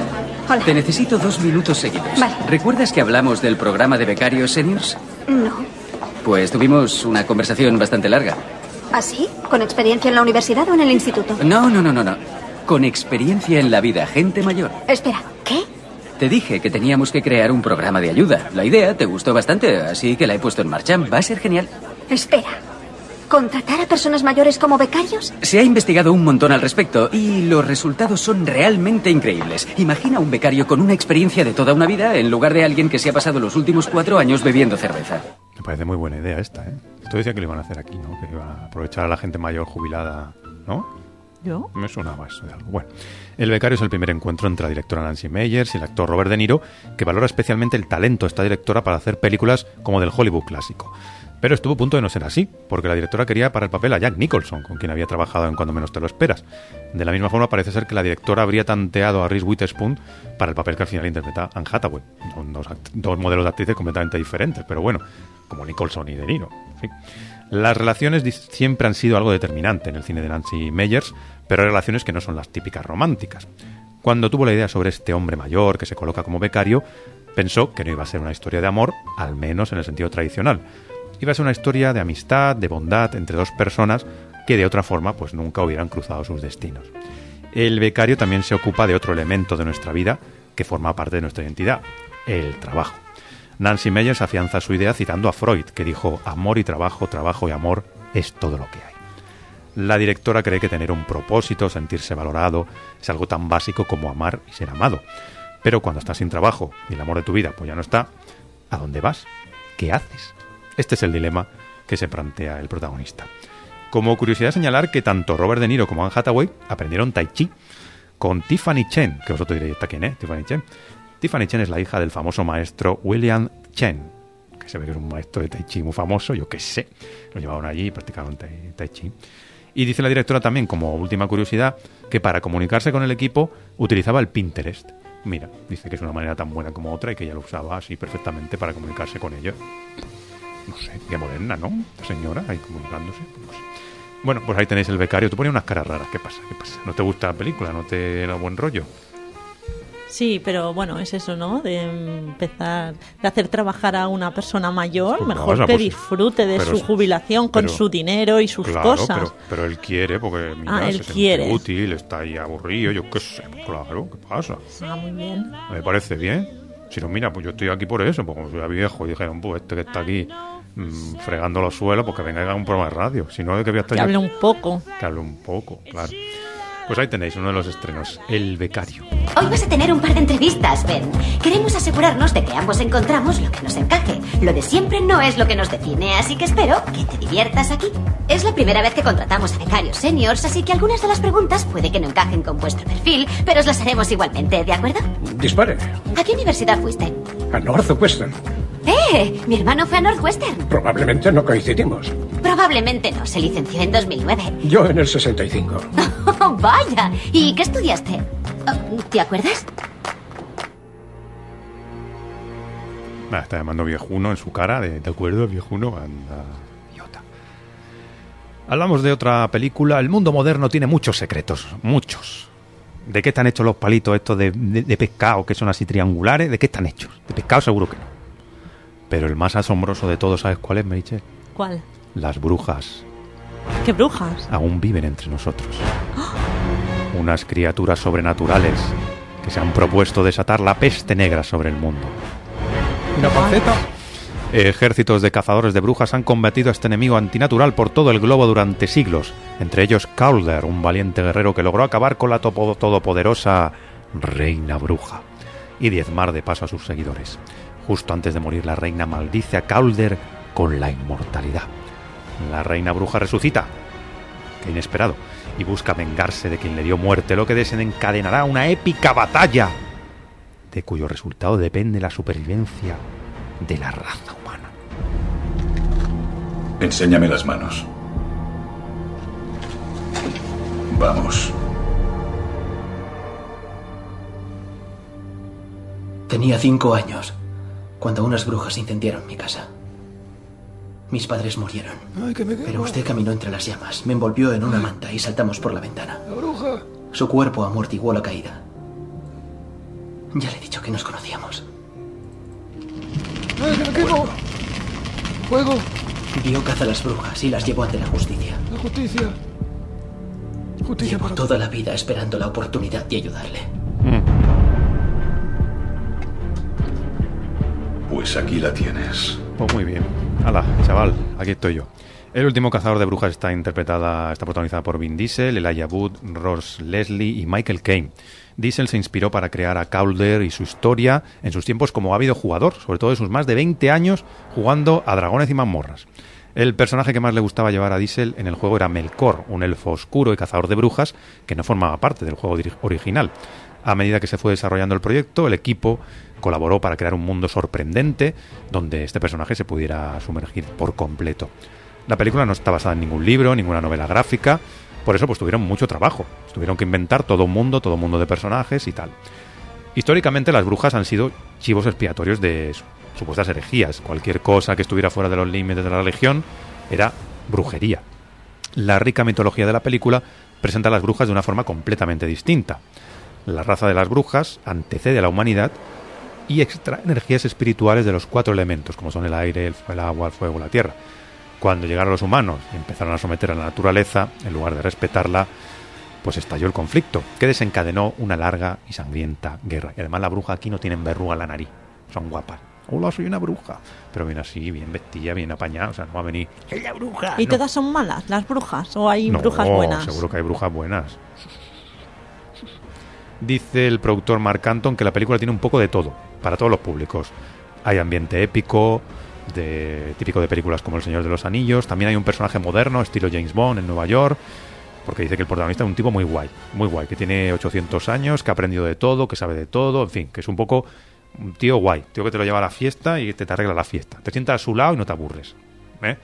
Hola, te necesito dos minutos seguidos. Vale. ¿Recuerdas que hablamos del programa de becarios seniors? No. Pues tuvimos una conversación bastante larga. ¿Ah, sí? ¿Con experiencia en la universidad o en el instituto? No, no, no, no, no. Con experiencia en la vida, gente mayor. Espera, ¿qué? Te dije que teníamos que crear un programa de ayuda. La idea te gustó bastante, así que la he puesto en marcha. Va a ser genial. Espera, ¿contratar a personas mayores como becarios? Se ha investigado un montón al respecto y los resultados son realmente increíbles. Imagina un becario con una experiencia de toda una vida en lugar de alguien que se ha pasado los últimos cuatro años bebiendo cerveza. Me parece muy buena idea esta, ¿eh? Esto decía que lo iban a hacer aquí, ¿no? Que iban a aprovechar a la gente mayor jubilada, ¿no? ¿Yo? Me sonaba eso de algo. Bueno, El Becario es el primer encuentro entre la directora Nancy Meyers y el actor Robert De Niro, que valora especialmente el talento de esta directora para hacer películas como del Hollywood clásico. Pero estuvo a punto de no ser así, porque la directora quería para el papel a Jack Nicholson, con quien había trabajado en Cuando menos te lo esperas. De la misma forma, parece ser que la directora habría tanteado a Reese Witherspoon para el papel que al final interpreta Anne Hathaway. Son dos, dos modelos de actrices completamente diferentes, pero bueno, como Nicholson y De Niro, en fin. Las relaciones siempre han sido algo determinante en el cine de Nancy Meyers, pero hay relaciones que no son las típicas románticas. Cuando tuvo la idea sobre este hombre mayor que se coloca como becario, pensó que no iba a ser una historia de amor, al menos en el sentido tradicional. Iba a ser una historia de amistad, de bondad entre dos personas que de otra forma pues nunca hubieran cruzado sus destinos. El becario también se ocupa de otro elemento de nuestra vida que forma parte de nuestra identidad, el trabajo. Nancy Meyers afianza su idea citando a Freud, que dijo: amor y trabajo, trabajo y amor es todo lo que hay. La directora cree que tener un propósito, sentirse valorado, es algo tan básico como amar y ser amado. Pero cuando estás sin trabajo y el amor de tu vida pues ya no está, ¿a dónde vas? ¿Qué haces? Este es el dilema que se plantea el protagonista. Como curiosidad, señalar que tanto Robert De Niro como Anne Hathaway aprendieron tai chi con Tiffany Chen, que vosotros diréis, ¿está quién, eh? Tiffany Chen. Tiffany Chen es la hija del famoso maestro William Chen, que se ve que es un maestro de tai chi muy famoso, yo qué sé. Lo llevaban allí y practicaban tai, tai chi. Y dice la directora también, como última curiosidad, que para comunicarse con el equipo utilizaba el Pinterest. Mira, dice que es una manera tan buena como otra y que ella lo usaba así perfectamente para comunicarse con ellos. No sé, qué moderna, ¿no? La señora ahí comunicándose. No sé. Bueno, pues ahí tenéis El Becario. Tú pones unas caras raras. ¿Qué pasa? ¿Qué pasa? ¿No te gusta la película? ¿No te da buen rollo? Sí, pero bueno, es eso, ¿no? De empezar, de hacer trabajar a una persona mayor, pues mejor nada, que pues, disfrute de su es, jubilación con pero, su dinero y sus claro, cosas. Pero, pero él quiere, porque mira, ah, él se quiere. Útil, está ahí aburrido, yo qué sé, claro, ¿qué pasa? Ah, muy bien. Me parece bien. Si no, mira, pues yo estoy aquí por eso, porque como soy viejo y dijeron, pues este que está aquí mmm, fregando los suelos, pues que venga a un programa de radio. Si no, de que voy a estar. Que hable un poco. Que hable un poco, claro. Pues ahí tenéis uno de los estrenos, El Becario. Hoy vas a tener un par de entrevistas, Ben. Queremos asegurarnos de que ambos encontramos lo que nos encaje. Lo de siempre no es lo que nos define, así que espero que te diviertas aquí. Es la primera vez que contratamos a becarios seniors, así que algunas de las preguntas puede que no encajen con vuestro perfil, pero os las haremos igualmente, ¿de acuerdo? Dispare. ¿A qué universidad fuiste? A Northwestern. ¡Eh! Mi hermano fue a Northwestern. Probablemente no coincidimos. Probablemente no, se licenció en dos mil nueve. Yo en el sesenta y cinco. ¡Oh, vaya! ¿Y qué estudiaste? ¿Te acuerdas? Ah, está llamando viejuno en su cara, de, ¿te acuerdas, viejuno? Anda, idiota. Hablamos de otra película. El mundo moderno tiene muchos secretos, muchos. ¿De qué están hechos los palitos estos de, de, de pescado, que son así triangulares? ¿De qué están hechos? De pescado seguro que no. Pero el más asombroso de todos, ¿sabes cuál es, Meritxell? ¿Cuál? Las brujas. ¿Qué brujas? Aún viven entre nosotros. ¡Oh! Unas criaturas sobrenaturales que se han propuesto desatar la peste negra sobre el mundo. ¿Una panceta? Ejércitos de cazadores de brujas han combatido a este enemigo antinatural por todo el globo durante siglos. Entre ellos Calder, un valiente guerrero que logró acabar con la topo- todopoderosa Reina Bruja y diezmar de paso a sus seguidores. Justo antes de morir, la reina maldice a Calder con la inmortalidad. La reina bruja resucita, qué inesperado, y busca vengarse de quien le dio muerte, lo que desencadenará una épica batalla, de cuyo resultado depende la supervivencia de la raza humana. Enséñame las manos. Vamos. Tenía cinco años cuando unas brujas incendiaron mi casa. Mis padres murieron. Ay, que me quemo. Pero usted caminó entre las llamas, me envolvió en una manta y saltamos por la ventana. La bruja. Su cuerpo amortiguó la caída. Ya le he dicho que nos conocíamos. Ay, que me quemo. Fuego. Fuego. Dio caza a las brujas y las llevó ante la justicia. La justicia. Justicia. Llevo para... toda la vida esperando la oportunidad de ayudarle. Pues aquí la tienes. Pues muy bien. Hala, chaval, aquí estoy yo. El último cazador de brujas está interpretada, está protagonizada por Vin Diesel, Elijah Wood, Ross Leslie y Michael Caine. Diesel se inspiró para crear a Calder y su historia en sus tiempos como ávido jugador, sobre todo en sus más de veinte años jugando a dragones y mazmorras. El personaje que más le gustaba llevar a Diesel en el juego era Melkor, un elfo oscuro y cazador de brujas que no formaba parte del juego original. A medida que se fue desarrollando el proyecto, el equipo colaboró para crear un mundo sorprendente donde este personaje se pudiera sumergir por completo. La película no está basada en ningún libro, ninguna novela gráfica, por eso pues tuvieron mucho trabajo. Tuvieron que inventar todo un mundo, todo un mundo de personajes y tal. Históricamente las brujas han sido chivos expiatorios de supuestas herejías. Cualquier cosa que estuviera fuera de los límites de la religión era brujería. La rica mitología de la película presenta a las brujas de una forma completamente distinta. La raza de las brujas antecede a la humanidad y extrae energías espirituales de los cuatro elementos, como son el aire, el agua, el fuego, la tierra. Cuando llegaron los humanos y empezaron a someter a la naturaleza, en lugar de respetarla, pues estalló el conflicto, que desencadenó una larga y sangrienta guerra. Y además la bruja aquí no tiene verruga en la nariz, son guapas. Hola, soy una bruja. Pero bien así, bien vestida, bien apañada. O sea, no va a venir la bruja. ¿Y no. todas son malas las brujas? ¿O hay no, brujas buenas? No, seguro que hay brujas buenas. Dice el productor Mark Anton que la película tiene un poco de todo, para todos los públicos. Hay ambiente épico, de, típico de películas como El Señor de los Anillos. También hay un personaje moderno, estilo James Bond, en Nueva York, porque dice que el protagonista es un tipo muy guay, muy guay, que tiene ochocientos años, que ha aprendido de todo, que sabe de todo, en fin, que es un poco un tío guay, tío que te lo lleva a la fiesta y te, te arregla la fiesta. Te sientas a su lado y no te aburres, ¿eh?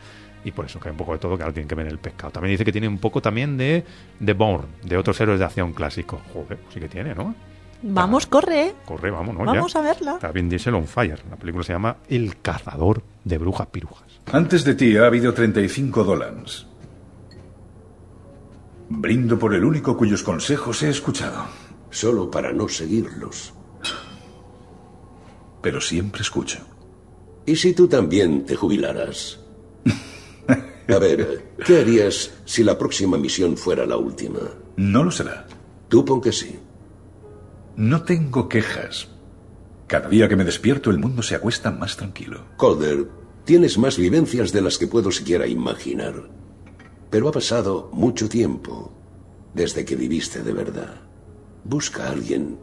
Y por eso que hay un poco de todo, que ahora tienen que ver el pescado. También dice que tiene un poco también de de Bourne, de otros héroes de acción clásico. Joder, pues sí que tiene, ¿no? Vamos, ah, corre. Corre, vamos, ¿no? Vamos ya. A verla. Está Vin Diesel on fire. La película se llama El cazador de brujas pirujas. Antes de ti ha habido treinta y cinco Dolans. Brindo por el único cuyos consejos he escuchado. Solo para no seguirlos. pero siempre escucho. ¿Y si tú también te jubilaras? A ver, ¿qué harías si la próxima misión fuera la última? No lo será. Tú pon que sí. No tengo quejas. Cada día que me despierto el mundo se acuesta más tranquilo. Calder, tienes más vivencias de las que puedo siquiera imaginar. Pero ha pasado mucho tiempo desde que viviste de verdad. Busca a alguien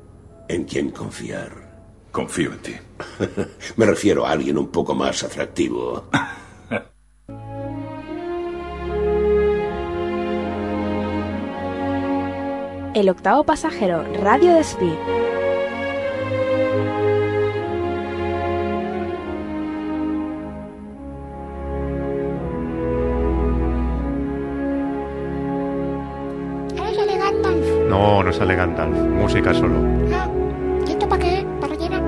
en quien confiar. Confío en ti. Me refiero a alguien un poco más atractivo. El octavo pasajero, Radio Despi. ¿Eres elegante? No, no es elegante. Música solo. Ah, ¿y esto para qué? ¿Para rellenar?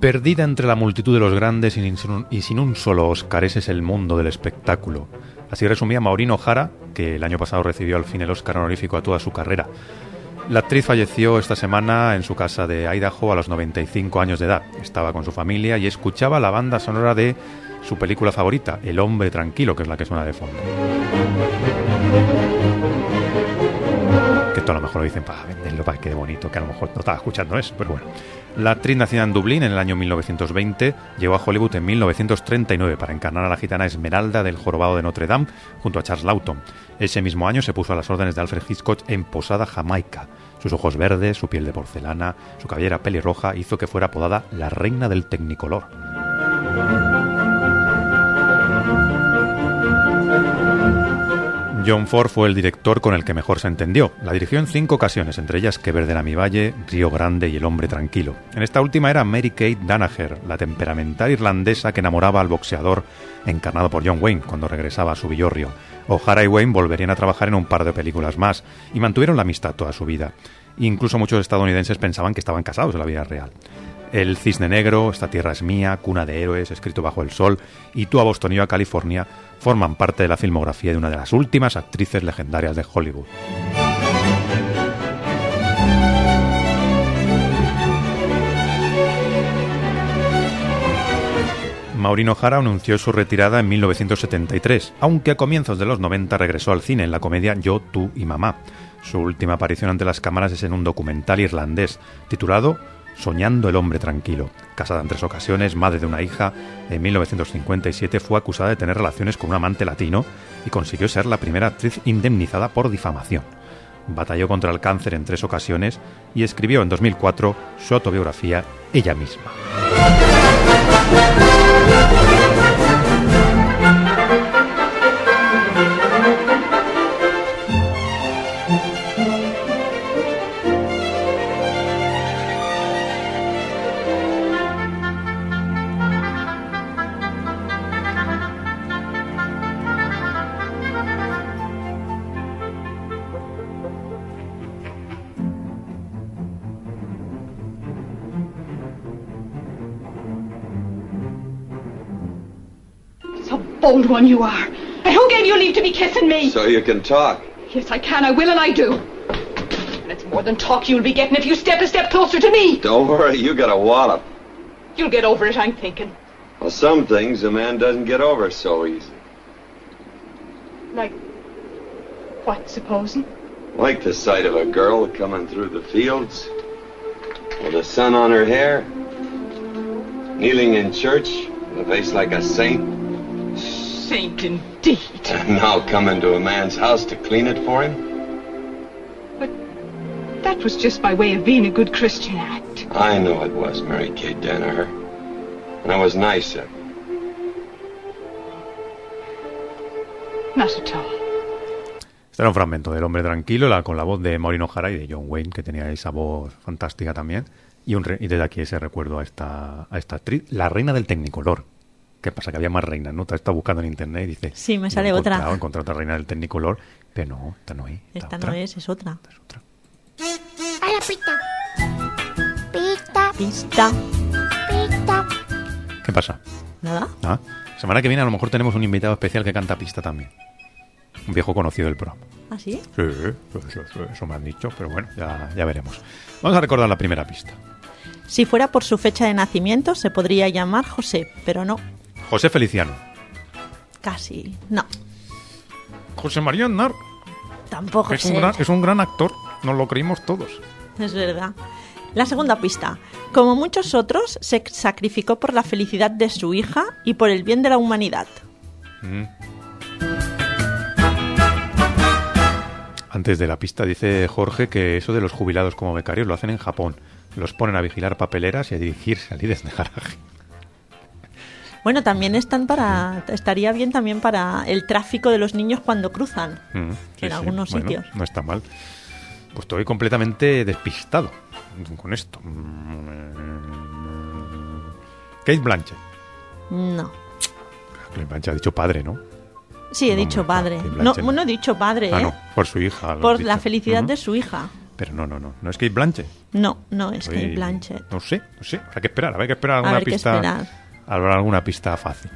Perdida entre la multitud de los grandes y sin un solo Oscar, ese es el mundo del espectáculo. Así resumía Maureen O'Hara, que el año pasado recibió al fin el Oscar honorífico a toda su carrera. La actriz falleció esta semana en su casa de Idaho a los noventa y cinco años de edad. Estaba con su familia y escuchaba la banda sonora de su película favorita, El hombre tranquilo, que es la que suena de fondo. Que esto a lo mejor lo dicen para venderlo, para que de bonito, que a lo mejor no estaba escuchando eso, pero bueno. La actriz nacida en Dublín en el año mil novecientos veinte llegó a Hollywood en mil novecientos treinta y nueve para encarnar a la gitana Esmeralda del Jorobado de Notre Dame junto a Charles Lawton. Ese mismo año se puso a las órdenes de Alfred Hitchcock en Posada, Jamaica. Sus ojos verdes, su piel de porcelana, su cabellera pelirroja hizo que fuera apodada la reina del Technicolor. John Ford fue el director con el que mejor se entendió. La dirigió en cinco ocasiones, entre ellas Que verde era mi valle, Río Grande y El hombre tranquilo. En esta última era Mary Kate Danaher, la temperamental irlandesa que enamoraba al boxeador encarnado por John Wayne cuando regresaba a su villorrio. O'Hara y Wayne volverían a trabajar en un par de películas más y mantuvieron la amistad toda su vida. Incluso muchos estadounidenses pensaban que estaban casados en la vida real. El cisne negro, Esta tierra es mía, Cuna de héroes, Escrito bajo el sol y Tú a Boston y yo a California forman parte de la filmografía de una de las últimas actrices legendarias de Hollywood. Maureen O'Hara anunció su retirada en mil novecientos setenta y tres, aunque a comienzos de los noventa regresó al cine en la comedia Yo, tú y mamá. Su última aparición ante las cámaras es en un documental irlandés titulado Soñando el hombre tranquilo. Casada en tres ocasiones, madre de una hija, en mil novecientos cincuenta y siete fue acusada de tener relaciones con un amante latino y consiguió ser la primera actriz indemnizada por difamación. Batalló contra el cáncer en tres ocasiones y escribió en dos mil cuatro su autobiografía Ella misma. Old one you are. And who gave you leave to be kissing me? So you can talk. Yes, I can, I will, and I do. And it's more than talk you'll be getting if you step a step closer to me. Don't worry, you got a wallop. You'll get over it, I'm thinking. Well, some things a man doesn't get over so easy. Like what, supposing? Like the sight of a girl coming through the fields with the sun on her hair, kneeling in church with a face like a saint. Saint indeed. And now come into a man's house to clean it for him? But that was just by way of being a good Christian act. I know it was, Mary Kate Danaher. And I was nice of you. Not at all. Este era un fragmento del Hombre Tranquilo, la, con la voz de Maureen O'Hara y de John Wayne, que tenía esa voz fantástica también. Y, un re y desde aquí ese recuerdo a esta, a esta actriz, la reina del Technicolor. ¿Qué pasa? Que había más reinas, ¿no? Te has estado buscando en internet y dices... Sí, me sale no, otra. He encontrado otra reina del Technicolor, pero no, esta no es. Esta, esta no es, es otra. Esta es otra. ¡A la pista! ¡Pista! ¡Pista! ¡Pista! ¿Qué pasa? Nada. ¿Ah? Semana que viene a lo mejor tenemos un invitado especial que canta pista también. Un viejo conocido del programa. ¿Ah, sí? Sí, eso, eso, eso me han dicho, pero bueno, ya, ya veremos. Vamos a recordar la primera pista. Si fuera por su fecha de nacimiento, se podría llamar José, pero no. José Feliciano. Casi, no. José María Aznar. Tampoco es un gran, es un gran actor, nos lo creímos todos. Es verdad. La segunda pista. Como muchos otros, se sacrificó por la felicidad de su hija y por el bien de la humanidad. Mm. Antes de la pista dice Jorge que eso de los jubilados como becarios lo hacen en Japón. Los ponen a vigilar papeleras y a dirigir salidas de garaje. Bueno, también están para estaría bien también para el tráfico de los niños cuando cruzan mm, sí, en sí. algunos bueno, sitios. No está mal. Pues estoy completamente despistado con esto. Kate Blanchett. No. Kate Blanchett ha dicho padre, ¿no? Sí, he no, dicho padre. No, no he dicho padre, ah, ¿eh? No, por su hija. Por la felicidad uh -huh. de su hija. Pero no, no, no. ¿No es Kate Blanchett? No, no es Kate Blanchett. No sé, no sé. Habrá que esperar. Habrá que esperar alguna Habrá pista. Habrá que esperar. Habrá alguna pista fácil.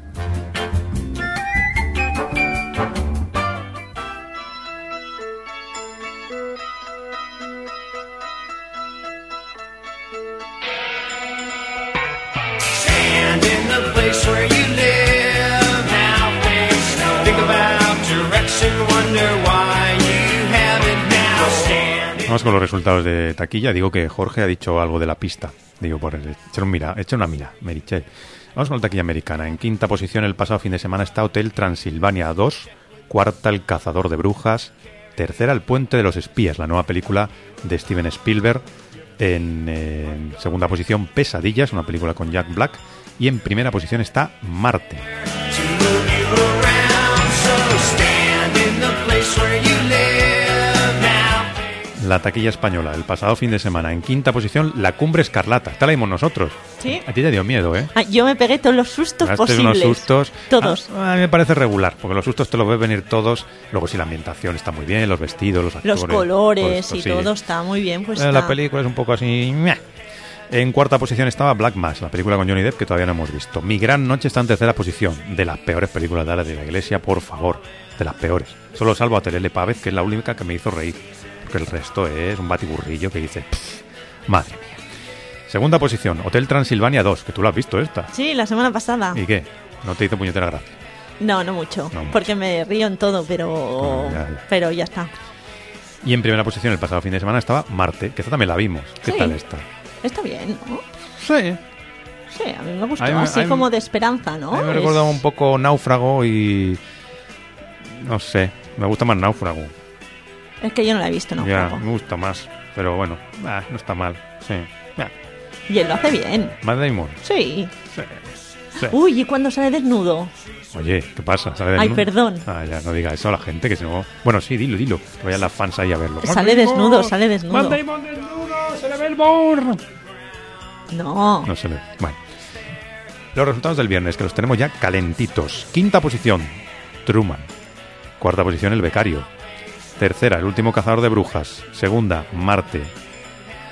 Vamos con los resultados de taquilla. Digo que Jorge ha dicho algo de la pista. Digo, por el, echa, un mira, echa una mira, Meritxell. Vamos con la taquilla americana. En quinta posición el pasado fin de semana está Hotel Transilvania dos, cuarta El cazador de brujas, tercera El puente de los espías, la nueva película de Steven Spielberg. En, eh, en segunda posición Pesadillas, una película con Jack Black. Y en primera posición está Marte. La taquilla española, el pasado fin de semana, en quinta posición, La Cumbre Escarlata. Esta la vimos nosotros. Sí. A ti te dio miedo, ¿eh? Ah, yo me pegué todos los sustos posibles. Unos sustos. Todos. A, a mí me parece regular, porque los sustos te los ves venir todos. Luego sí, la ambientación está muy bien, los vestidos, los actores. Los colores esto, y sí. todo está muy bien. Pues la, la película es un poco así... En cuarta posición estaba Black Mass, la película con Johnny Depp que todavía no hemos visto. Mi gran noche está en tercera posición, de las peores películas de la de la iglesia, por favor, de las peores. Solo salvo a Terele Pávez, que es la única que me hizo reír. Que el resto es un batiburrillo que dice pff, madre mía. Segunda posición, Hotel Transilvania dos, que tú lo has visto esta. Sí, la semana pasada. ¿Y qué? ¿No te hizo puñetera gracia? No, no mucho, no mucho. Porque me río en todo, pero... Ya, ya. Pero ya está. Y en primera posición el pasado fin de semana estaba Marte, que esta también la vimos. ¿Qué sí. tal esta? Está bien, ¿no? Sí. Sí, a mí me gustó, mí, así mí, como de esperanza, ¿no? A mí me es... recordaba un poco Náufrago y... No sé, me gusta más Náufrago. Es que yo no la he visto, ¿no? Ya, me gusta más. Pero bueno, ah, no está mal. Sí. Ah. Y él lo hace bien. ¿Matt Damon? Sí. Sí. sí. Uy, ¿y cuando sale desnudo? Oye, ¿qué pasa? ¿Sale desnudo? Ay, perdón. Ah, ya, no diga eso a la gente que se no... Bueno, sí, dilo, dilo. Que vayan las fans ahí a verlo. Sale desnudo, sale desnudo. ¡Matt Damon desnudo! ¡Se le ve el burro! No. No se le ve. Bueno. Los resultados del viernes, que los tenemos ya calentitos. Quinta posición, Truman. Cuarta posición, El becario. Tercera, El último cazador de brujas. Segunda, Marte.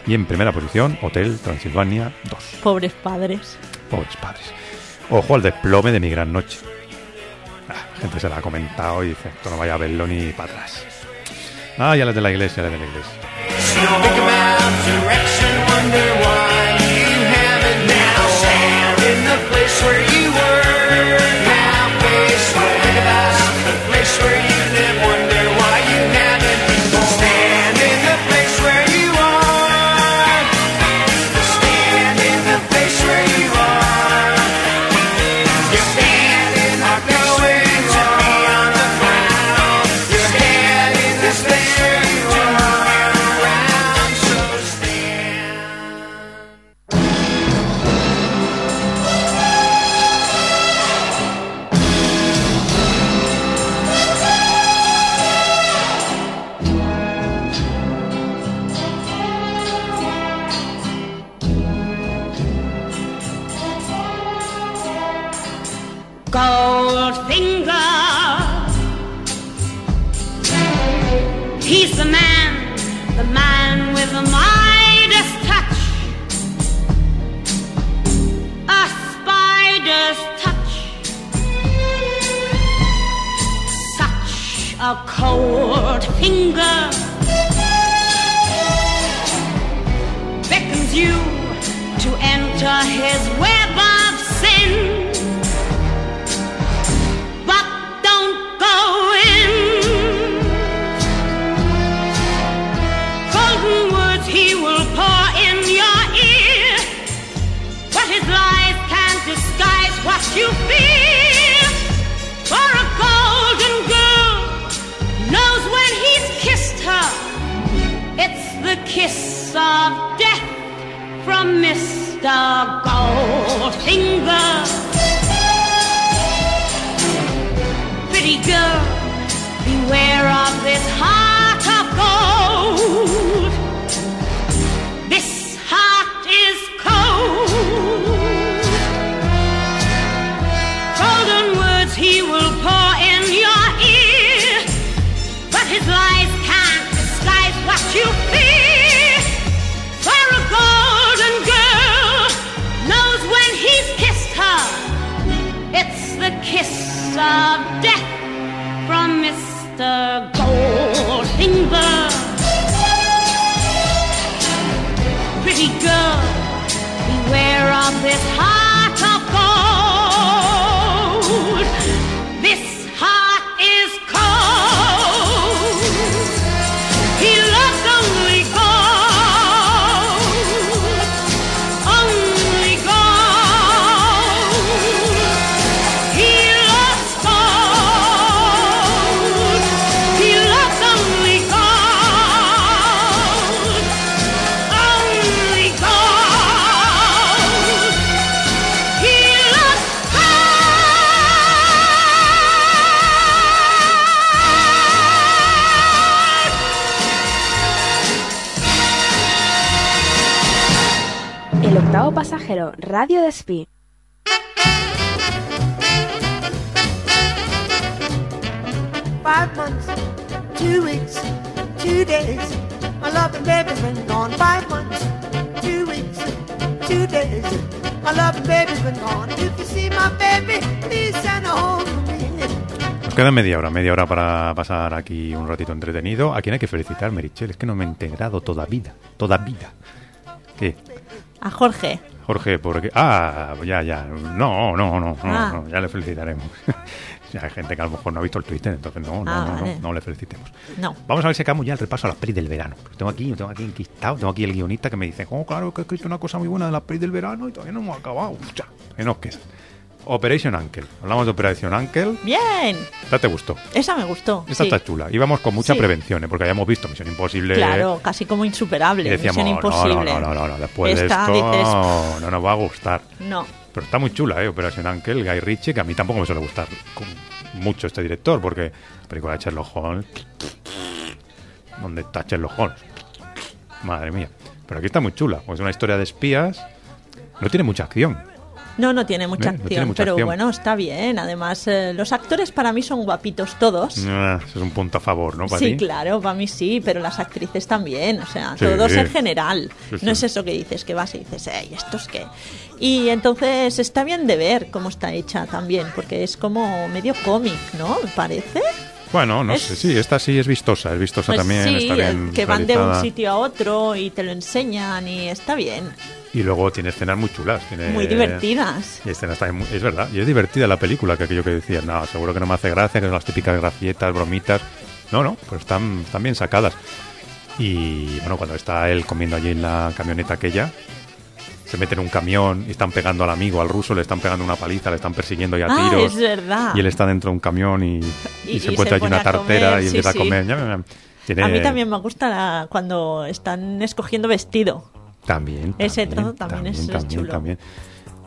Y en primera posición, Hotel Transilvania dos. Pobres padres. Pobres padres. Ojo al desplome de Mi gran noche. Ah, gente se la ha comentado y dice, esto no vaya a verlo ni para atrás. Ah, ya las de la iglesia, las de la iglesia. Goldfinger. He's the man, the man with the Midas touch. A spider's touch. Such a cold finger beckons you to enter his web of sin. You feel for a golden girl knows when he's kissed her. It's the kiss of death from Mister Goldfinger. Pretty girl, beware of this heart of gold. This heart is cold. He will pour in your ear, but his lies can't disguise what you fear. For a golden girl knows when he's kissed her. It's the kiss of death from Mister Goldfinger. Pretty girl, beware of this heart of gold. This heart is cold. He loves only gold, only gold. He loves gold. He loves only gold, only gold. He loves gold. El octavo pasajero, Radio Despi. Five months, two weeks, two days. My loving baby's been gone. Five months, two weeks, two days. My loving baby's been gone. If you see my baby, please send her home to me. Nos queda media hora, media hora para pasar aquí un ratito entretenido. ¿A quién hay que felicitar, Meritxell? Es que no me he enterado toda vida, toda vida. ¿Qué? A Jorge. Jorge, porque... Ah, ya, ya. No, no, no, ah. no, ya le felicitaremos. Hay gente que a lo mejor no ha visto el Twitter, entonces no, no, ah, no, vale. no, no le felicitemos. No. Vamos a ver si acabamos ya el repaso a las pelis del verano. Lo tengo aquí, lo tengo aquí enquistado, tengo aquí el guionista que me dice, oh, claro, que he escrito una cosa muy buena de las pelis del verano y todavía no hemos acabado. Uf, ya, que nos queda. Operation Uncle. Hablamos de Operation Uncle. Bien. ¿Esta te gustó? Esa me gustó. Esta sí. Está chula. Íbamos con mucha sí. prevención, ¿eh? Porque habíamos visto Misión Imposible. Claro, casi como insuperable. Y decíamos, Misión Imposible. No, no, no, no, no. Después esta, de esto dices, no nos va a gustar. No. Pero está muy chula, ¿eh? Operation Uncle, Guy Ritchie, que a mí tampoco me suele gustar mucho este director, porque la película de Sherlock Holmes. ¿Dónde está Sherlock Holmes? Madre mía. Pero aquí está muy chula, porque es una historia de espías. No tiene mucha acción. No, no tiene mucha acción, no tiene mucha pero acción. Bueno, está bien. Además, eh, los actores para mí son guapitos todos. Ah, eso es un punto a favor, ¿no? ¿Para sí, ti? Claro, para mí sí, pero las actrices también, o sea, sí, todos en general. Sí, sí. No es eso que dices, que vas y dices, ¡ey, estos qué! Y entonces está bien de ver cómo está hecha también, porque es como medio cómic, ¿no? Me parece. Bueno, no es... sé, sí, esta sí es vistosa, es vistosa pues también. Sí, está bien que realizada. Van de un sitio a otro y te lo enseñan y está bien. Y luego tiene escenas muy chulas. Tiene, muy divertidas. Y escenas también, es verdad, y es divertida la película, que aquello que decías, no, seguro que no me hace gracia, que son las típicas gracietas, bromitas. No, no, pero están, están bien sacadas. Y bueno, cuando está él comiendo allí en la camioneta aquella, se mete en un camión y están pegando al amigo, al ruso, le están pegando una paliza, le están persiguiendo y a ah, tiros. Es verdad. Y él está dentro de un camión y, y, y se y encuentra se allí una tartera comer, y empieza sí, a comer. Sí. Tiene... A mí también me gusta la, cuando están escogiendo vestido. También, ese también, trozo también, también es también, chulo. También.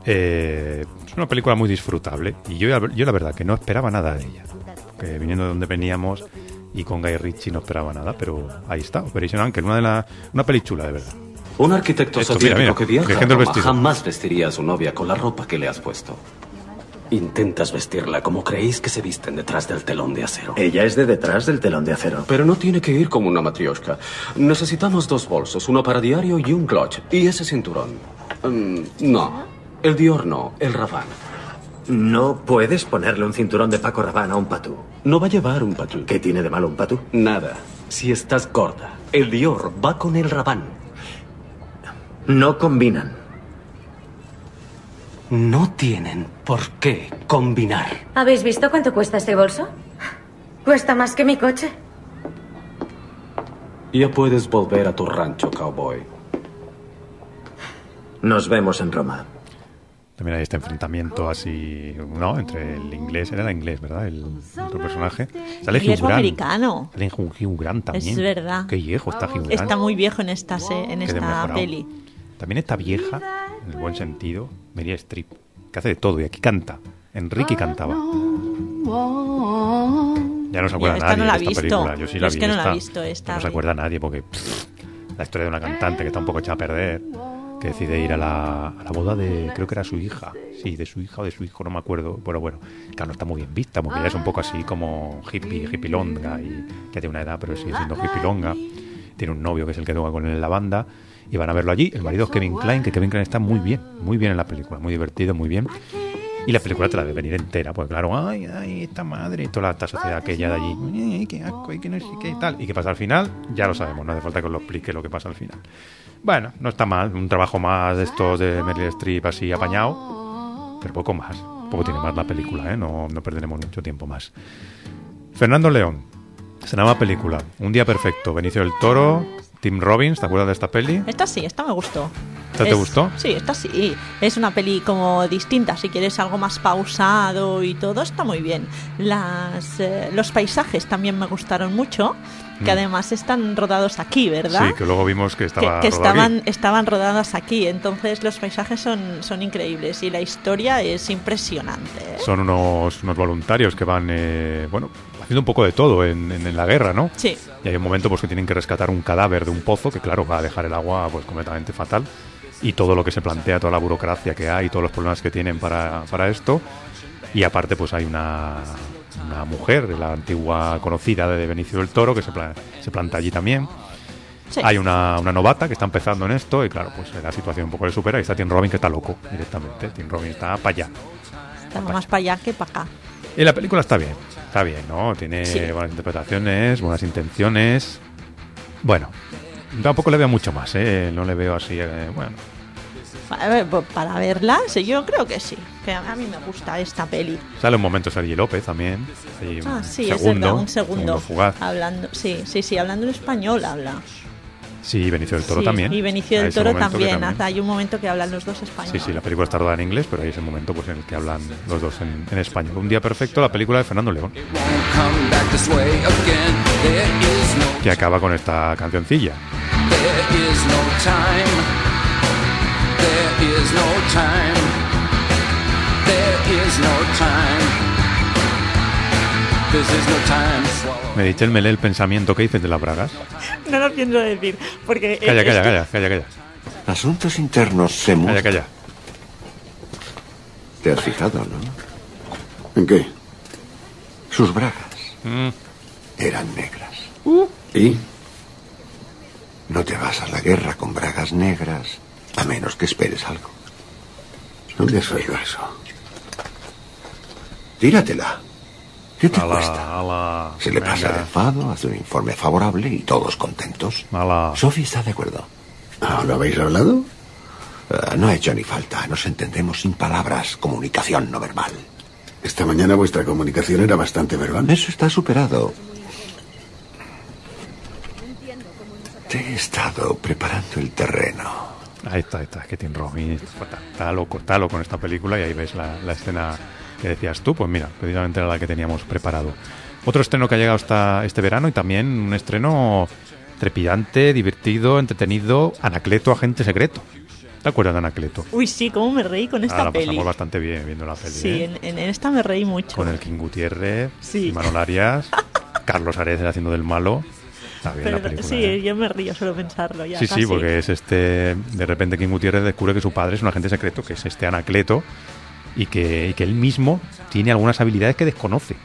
Eh, es una película muy disfrutable y yo, yo la verdad que no esperaba nada de ella, que viniendo de donde veníamos y con Guy Ritchie no esperaba nada, pero ahí está, Operation Ankel, una de la, una peli chula de verdad. Un arquitecto soviético que viaja jamás vestiría a su novia con la ropa que le has puesto. Intentas vestirla como creéis que se visten detrás del telón de acero. Ella es de detrás del telón de acero. Pero no tiene que ir como una matrioshka. Necesitamos dos bolsos, uno para diario y un clutch. Y ese cinturón. Um, no, el Dior no, el Rabanne. No puedes ponerle un cinturón de Paco Rabanne a un patú. No va a llevar un patú. ¿Qué tiene de malo un patú? Nada. Si estás gorda, el Dior va con el Rabanne. No combinan. No tienen por qué combinar. ¿Habéis visto cuánto cuesta este bolso? Cuesta más que mi coche. Ya puedes volver a tu rancho, cowboy. Nos vemos en Roma. También hay este enfrentamiento así, ¿no? Entre el inglés, era el inglés, ¿verdad? El, el otro personaje. Sale Hugh Grant. Americano. Sale Hugh Grant también. Es verdad. Qué viejo está Hugh Grant. Está muy viejo en esta, en esta peli. También está vieja, en el buen sentido, Meryl Streep, que hace de todo y aquí canta. Enrique cantaba. Ya no se acuerda nadie no la de esta visto. película. Yo sí la es vi. Que no esta, la he visto esta. No se acuerda nadie porque pff, la historia de una cantante que está un poco echada a perder. Que decide ir a la, a la boda de, creo que era su hija, sí, de su hija o de su hijo, no me acuerdo, pero bueno, claro, no está muy bien vista, porque ella es un poco así como hippie, hippilonga, y ya tiene una edad, pero sigue siendo hippilonga, tiene un novio que es el que toca con él en la banda, y van a verlo allí, el marido es Kevin Kline, que Kevin Kline está muy bien, muy bien en la película, muy divertido, muy bien, y la película te la debe venir entera, porque claro, ay, ay, esta madre, y toda esta sociedad aquella de allí, ay, qué asco, y qué no sé qué y tal, y qué pasa al final, ya lo sabemos, no hace falta que os lo explique lo que pasa al final. Bueno, no está mal, un trabajo más de estos de Meryl Streep así apañado, pero poco más, poco tiene más la película, ¿eh? No, no perderemos mucho tiempo más. Fernando León, estrenaba película, Un día perfecto, Benicio del Toro, Tim Robbins, ¿te acuerdas de esta peli? Esta sí, esta me gustó. ¿Esta te gustó? Sí, esta sí, es una peli como distinta, si quieres algo más pausado y todo, está muy bien. Las, eh, los paisajes también me gustaron mucho. Que además están rodados aquí, ¿verdad? Sí, que luego vimos que, estaba que, que estaban, aquí. estaban rodadas aquí. Entonces los paisajes son, son increíbles y la historia es impresionante, ¿eh? Son unos, unos voluntarios que van eh, bueno, haciendo un poco de todo en, en, en la guerra, ¿no? Sí. Y hay un momento pues que tienen que rescatar un cadáver de un pozo que claro va a dejar el agua pues completamente fatal. Y todo lo que se plantea, toda la burocracia que hay, todos los problemas que tienen para, para esto. Y aparte pues hay una... una mujer, la antigua conocida de Benicio del Toro, que se, pla se planta allí también. Sí. Hay una, una novata que está empezando en esto y claro, pues la situación un poco le supera y está Tim Robbins que está loco directamente. Tim Robbins está para allá. Está pa más para allá que para acá. Y la película está bien, está bien, ¿no? Tiene sí. buenas interpretaciones, buenas intenciones. Bueno, tampoco le veo mucho más, ¿eh? No le veo así, eh, bueno... Para verla, sí, yo creo que sí. Que a mí me gusta esta peli. Sale un momento Sergi López también. Sí, ah, sí, segundo, es verdad, un segundo. segundo fugaz. Hablando, sí, sí, sí, hablando en español habla. Sí, Benicio del Toro sí, también. Y Benicio del Toro también. también. Hay un momento que hablan los dos español. Sí, sí, la película está rodada en inglés, pero hay ese momento pues en el que hablan los dos en, en español. Un día perfecto, la película de Fernando León. Que acaba con esta cancioncilla. There is no time. There is no time. This is no time. Meritxell, me lee el pensamiento que dices de las bragas. No lo pienso decir, porque... Calla, es calla, que... calla, calla, calla. Asuntos internos se mueven. Calla, calla. Te has fijado, ¿no? ¿En qué? Sus bragas mm. eran negras. Uh. ¿Y? No te vas a la guerra con bragas negras. A menos que esperes algo. ¿Dónde has oído eso? Tíratela. ¿Qué te ala, cuesta? Ala, Se le venga. pasa el enfado, hace un informe favorable y todos contentos. Sophie está de acuerdo. ¿Ahora habéis hablado? Uh, no ha hecho ni falta. Nos entendemos sin palabras. Comunicación no verbal. Esta mañana vuestra comunicación era bastante verbal. Eso está superado. Te he estado preparando el terreno. Ahí está, ahí está, que Tim Robbins está loco, está loco en esta película y ahí ves la, la escena que decías tú, pues mira, precisamente era la que teníamos preparado. Otro estreno que ha llegado hasta este verano y también un estreno trepidante, divertido, entretenido, Anacleto, agente secreto. ¿Te acuerdas de Anacleto? Uy, sí, cómo me reí con esta ah, la peli. La pasamos bastante bien viendo la peli. Sí, ¿eh? en, en esta me reí mucho. Con el King Gutiérrez, sí. Manuel Arias, Carlos Areces haciendo del malo. Está bien. Pero, la película, sí, ¿eh? Yo me río solo pensarlo ya. Sí, casi. Sí, porque es este... De repente King Gutiérrez descubre que su padre es un agente secreto, que es este Anacleto, y que, y que él mismo tiene algunas habilidades que desconoce.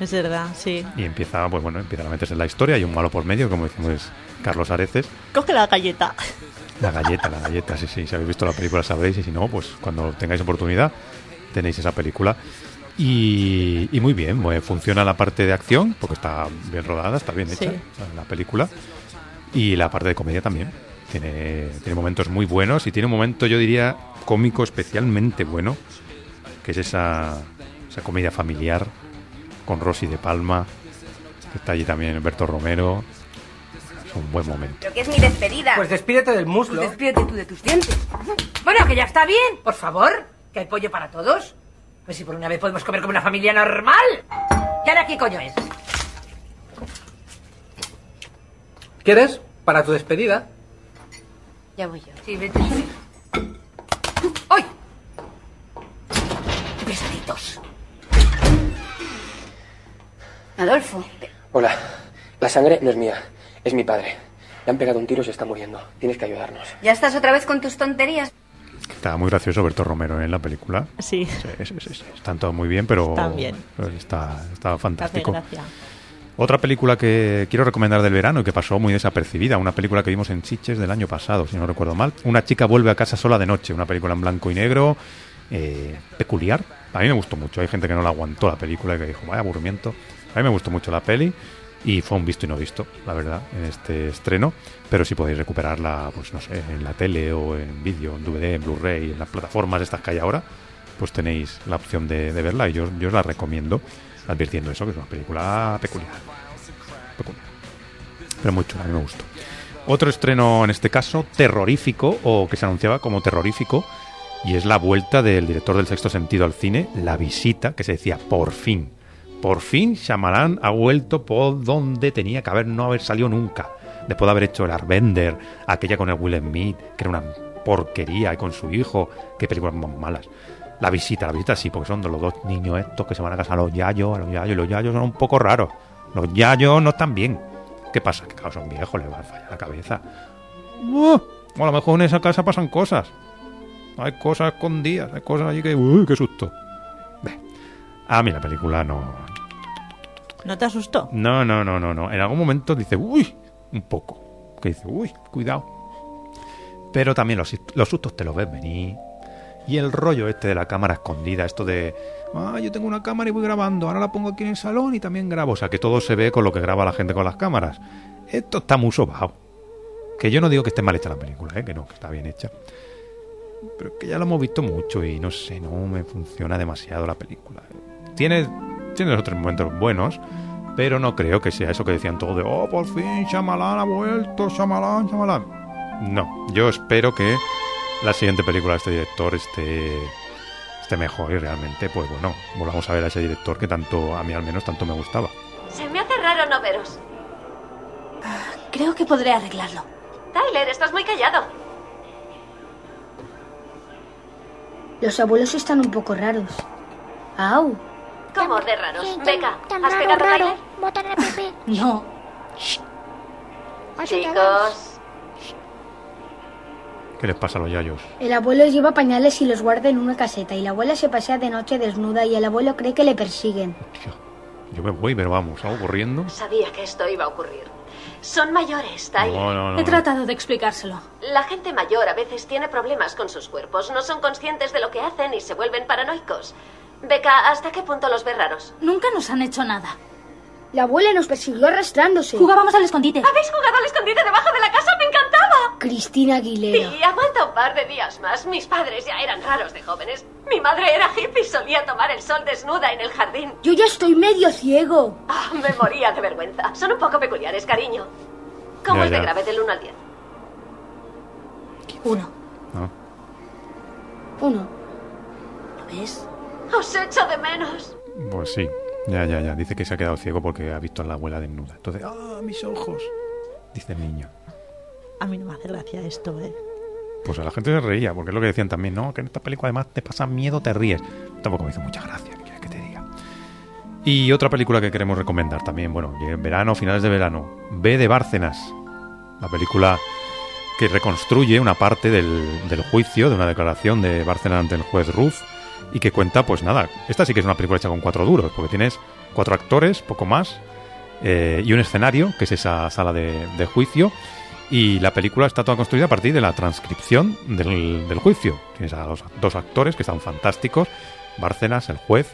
Es verdad, sí. Y empieza, pues bueno, empieza a meterse en la historia y un malo por medio, como decimos Carlos Areces. Coge la galleta. La galleta, la galleta, sí, sí. Si habéis visto la película sabréis, y si no, pues cuando tengáis oportunidad tenéis esa película. Y, y muy bien, pues, funciona la parte de acción, porque está bien rodada, está bien hecha, sí, la película. Y la parte de comedia también. Tiene, tiene momentos muy buenos y tiene un momento, yo diría, cómico especialmente bueno, que es esa, esa comedia familiar con Rosy de Palma, que está allí también Alberto Romero. Es un buen momento. Pero que es mi despedida. Pues despídete del muslo. Pues despídete tú de tus dientes. Bueno, que ya está bien. Por favor, que hay pollo para todos. Pues si por una vez podemos comer como una familia normal. ¿Y ahora qué coño es? ¿Quieres? Para tu despedida. Ya voy yo. Sí, vete. ¡Ay! ¡Qué pesaditos! Adolfo. Hola. La sangre no es mía, es mi padre. Le han pegado un tiro y se está muriendo. Tienes que ayudarnos. ¿Ya estás otra vez con tus tonterías? Estaba muy gracioso Berto Romero, ¿eh?, en la película. Sí. Sí, sí, sí, sí. Están todos muy bien, pero están bien. Está, está fantástico. Gracias. Otra película que quiero recomendar del verano y que pasó muy desapercibida, una película que vimos en Sitges del año pasado, si no recuerdo mal. Una chica vuelve a casa sola de noche, una película en blanco y negro, eh, peculiar. A mí me gustó mucho. Hay gente que no la aguantó la película y que dijo, vaya aburrimiento. A mí me gustó mucho la peli y fue un visto y no visto, la verdad, en este estreno. Pero si podéis recuperarla, pues no sé, en la tele o en vídeo, en D V D, en Blu-ray, en las plataformas estas que hay ahora, pues tenéis la opción de, de verla y yo, yo os la recomiendo. Advirtiendo eso, que es una película peculiar. Peculiar. Pero muy chula, a mí me gustó. Otro estreno, en este caso, terrorífico, o que se anunciaba como terrorífico, y es la vuelta del director del Sexto Sentido al cine, La Visita, que se decía, por fin. Por fin, Shyamalan ha vuelto por donde tenía que haber, no haber salido nunca. Después de haber hecho El Airbender, aquella con el Will Smith, que era una porquería, y con su hijo, qué películas más malas. La visita, la visita sí, porque son de los dos niños estos que se van a casar a los yayos, a los yayos, y los yayos son un poco raros. Los yayos no están bien. ¿Qué pasa? Que claro, son viejos, les va a fallar la cabeza. Uh, a lo mejor en esa casa pasan cosas. Hay cosas escondidas, hay cosas allí que... ¡Uy, uh, qué susto! Ve. A mí la película no... ¿No te asustó? No, no, no, no, no. En algún momento dice, uy, un poco. Que dice, uy, cuidado. Pero también los, los sustos te los ves venir. Y el rollo este de la cámara escondida, esto de, ah, yo tengo una cámara y voy grabando, ahora la pongo aquí en el salón y también grabo. O sea, que todo se ve con lo que graba la gente con las cámaras. Esto está muy sobado. Que yo no digo que esté mal hecha la película, ¿eh? Que no, que está bien hecha. Pero que ya lo hemos visto mucho y no sé, no me funciona demasiado la película. Tiene, tiene dos o tres momentos buenos, pero no creo que sea eso que decían todos de, oh, por fin, Shyamalan ha vuelto, Shyamalan, Shyamalan. No, yo espero que la siguiente película de este director esté, esté mejor y realmente, pues bueno, volvamos a ver a ese director que tanto, a mí al menos, tanto me gustaba. Se me hace raro no veros. Uh, creo que podré arreglarlo. Tyler, estás muy callado. Los abuelos están un poco raros. ¡Au! ¿Cómo de raros? Venga, sí, ¿has pegado a Tyler? Botar a Pepe. No. Chicos... ¿Qué les pasa a los yayos? El abuelo lleva pañales y los guarda en una caseta. Y la abuela se pasea de noche desnuda y el abuelo cree que le persiguen. Hostia, yo me voy, pero vamos, ¿algo corriendo? Sabía que esto iba a ocurrir. Son mayores, Tyler. No, no, no, He tratado de explicárselo. La gente mayor a veces tiene problemas con sus cuerpos. No son conscientes de lo que hacen y se vuelven paranoicos. Becca, ¿hasta qué punto los ves raros? Nunca nos han hecho nada. La abuela nos persiguió arrastrándose. Jugábamos al escondite. ¿Habéis jugado al escondite debajo de la casa? ¡Me encantaba! Cristina Aguilera. Sí, aguanta un par de días más. Mis padres ya eran raros de jóvenes. Mi madre era hippie y solía tomar el sol desnuda en el jardín. Yo ya estoy medio ciego. Ah, me moría de vergüenza. Son un poco peculiares, cariño. ¿Cómo ya, es ya. de grave del uno al diez? Uno. No. Uno. ¿Lo ves? Os echo de menos. Pues sí. Ya, ya, ya. Dice que se ha quedado ciego porque ha visto a la abuela desnuda. Entonces, ¡ah, mis ojos! Dice el niño. A mí no me hace gracia esto, ¿eh? Pues a la gente se reía, porque es lo que decían también, ¿no? Que en esta película además te pasa miedo, te ríes. Tampoco me hizo mucha gracia, ¿qué quieres que te diga? Y otra película que queremos recomendar también, bueno, en verano, finales de verano, B de Bárcenas. La película que reconstruye una parte del, del juicio, de una declaración de Bárcenas ante el juez Ruz. y que cuenta, pues nada, esta sí que es una película hecha con cuatro duros, porque tienes cuatro actores, poco más, eh, y un escenario, que es esa sala de, de juicio, y la película está toda construida a partir de la transcripción del, del juicio. Tienes a los dos actores que están fantásticos, Bárcenas, el juez,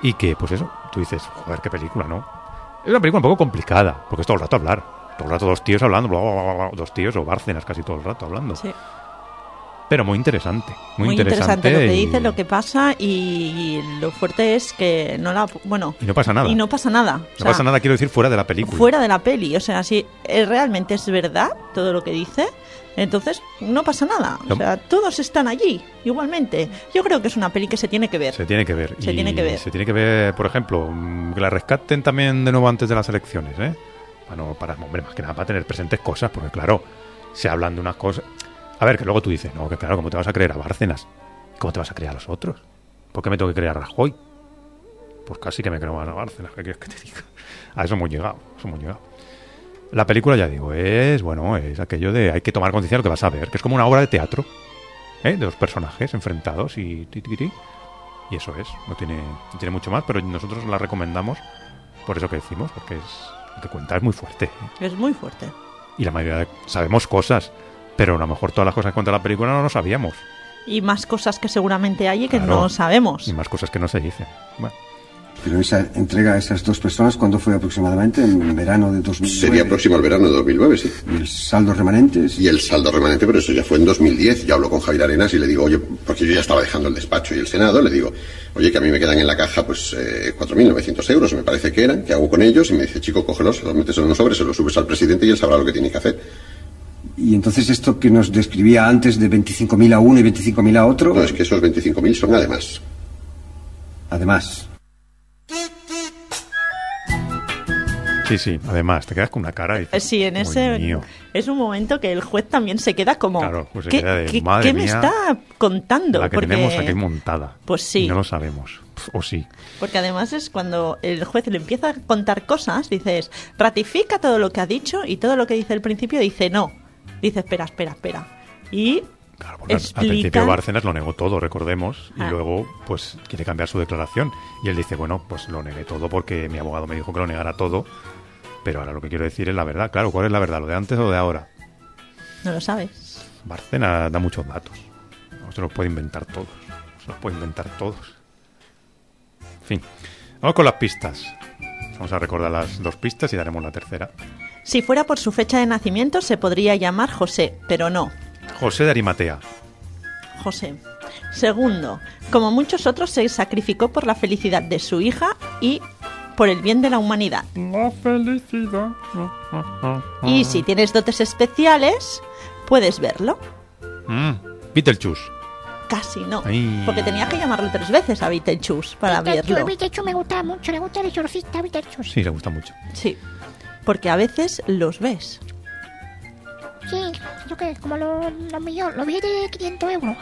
y que, pues eso, tú dices, joder, qué película, ¿no? Es una película un poco complicada, porque es todo el rato hablar, todo el rato dos tíos hablando, bla, bla, bla, bla, dos tíos o Bárcenas casi todo el rato hablando. Sí. Pero muy interesante, muy, muy interesante, interesante lo que y... dice, lo que pasa, y lo fuerte es que no la, bueno, y no pasa nada, y no pasa nada, no o sea, pasa nada quiero decir fuera de la película, fuera de la peli, o sea, si realmente es verdad todo lo que dice, entonces no pasa nada, o sea, todos están allí igualmente. Yo creo que es una peli que se tiene que ver, se tiene que ver, se y tiene que ver, se tiene que ver, por ejemplo, que la rescaten también de nuevo antes de las elecciones, eh, bueno, para, hombre, más que nada para tener presentes cosas, porque claro, se hablan de unas cosas. A ver, que luego tú dices, no, que claro, ¿cómo te vas a creer a Bárcenas? ¿Cómo te vas a creer a los otros? ¿Por qué me tengo que creer a Rajoy? Pues casi que me creo más a Bárcenas, ¿qué quieres que te diga? A eso hemos llegado, eso hemos llegado. La película, ya digo, es, bueno, es aquello de hay que tomar conciencia de lo que vas a ver, que es como una obra de teatro, ¿eh? De los personajes enfrentados y ti, ti, ti. Y eso es, no tiene, no tiene mucho más, pero nosotros la recomendamos por eso que decimos, porque es, lo que cuenta es muy fuerte, ¿eh? Es muy fuerte. Y la mayoría de, sabemos cosas, pero a lo mejor todas las cosas que cuenta la película no lo sabíamos. Y más cosas que seguramente hay y que claro, no sabemos. Y más cosas que no se dicen. Bueno. Pero esa entrega a esas dos personas, ¿cuándo fue aproximadamente? ¿En verano de dos mil nueve? Sería próximo al verano de dos mil nueve, sí. ¿Y el saldo remanente? Sí. Y el saldo remanente, pero eso ya fue en dos mil diez. Yo hablo con Javier Arenas y le digo, oye, porque yo ya estaba dejando el despacho y el Senado, le digo, oye, que a mí me quedan en la caja pues eh, cuatro mil novecientos euros, me parece que eran, ¿qué hago con ellos? Y me dice, chico, cógelos, los metes en unos sobres, se los subes al presidente y él sabrá lo que tiene que hacer. Y entonces esto que nos describía antes de veinticinco mil a uno y veinticinco mil a otro... No, es que esos veinticinco mil son además. Además. Sí, sí, además, te quedas con una cara y dices, sí, en ese mío. Es un momento que el juez también se queda como... Claro, pues se ¿Qué, queda de, ¿qué, madre ¿qué me mía, está contando? La que porque... tenemos aquí montada. Pues sí. Y no lo sabemos. O sí. Porque además es cuando el juez le empieza a contar cosas, dices, ratifica todo lo que ha dicho y todo lo que dice al principio dice no. Dice, espera, espera, espera. Y claro, explica... Al principio Bárcenas lo negó todo, recordemos, ah. y luego pues quiere cambiar su declaración. Y él dice, bueno, pues lo negué todo porque mi abogado me dijo que lo negara todo, pero ahora lo que quiero decir es la verdad. Claro, ¿cuál es la verdad? ¿Lo de antes o de ahora? No lo sabes. Bárcenas da muchos datos. Se los puede inventar todos. Se los puede inventar todos. En fin, vamos con las pistas. Vamos a recordar las dos pistas y daremos la tercera. Si fuera por su fecha de nacimiento se podría llamar José, pero no. José de Arimatea. José. Segundo, como muchos otros se sacrificó por la felicidad de su hija y por el bien de la humanidad. La felicidad. Y si tienes dotes especiales, puedes verlo. Mm, Beetlejuice. Casi no, ay, porque tenía que llamarlo tres veces a Beetlejuice para Beetlejuice, verlo. Beetlejuice me gusta mucho, le gusta el exorcista Beetlejuice. Sí, le gusta mucho. Sí, porque a veces los ves. Sí, yo qué, como los lo millones, los billetes de quinientos euros.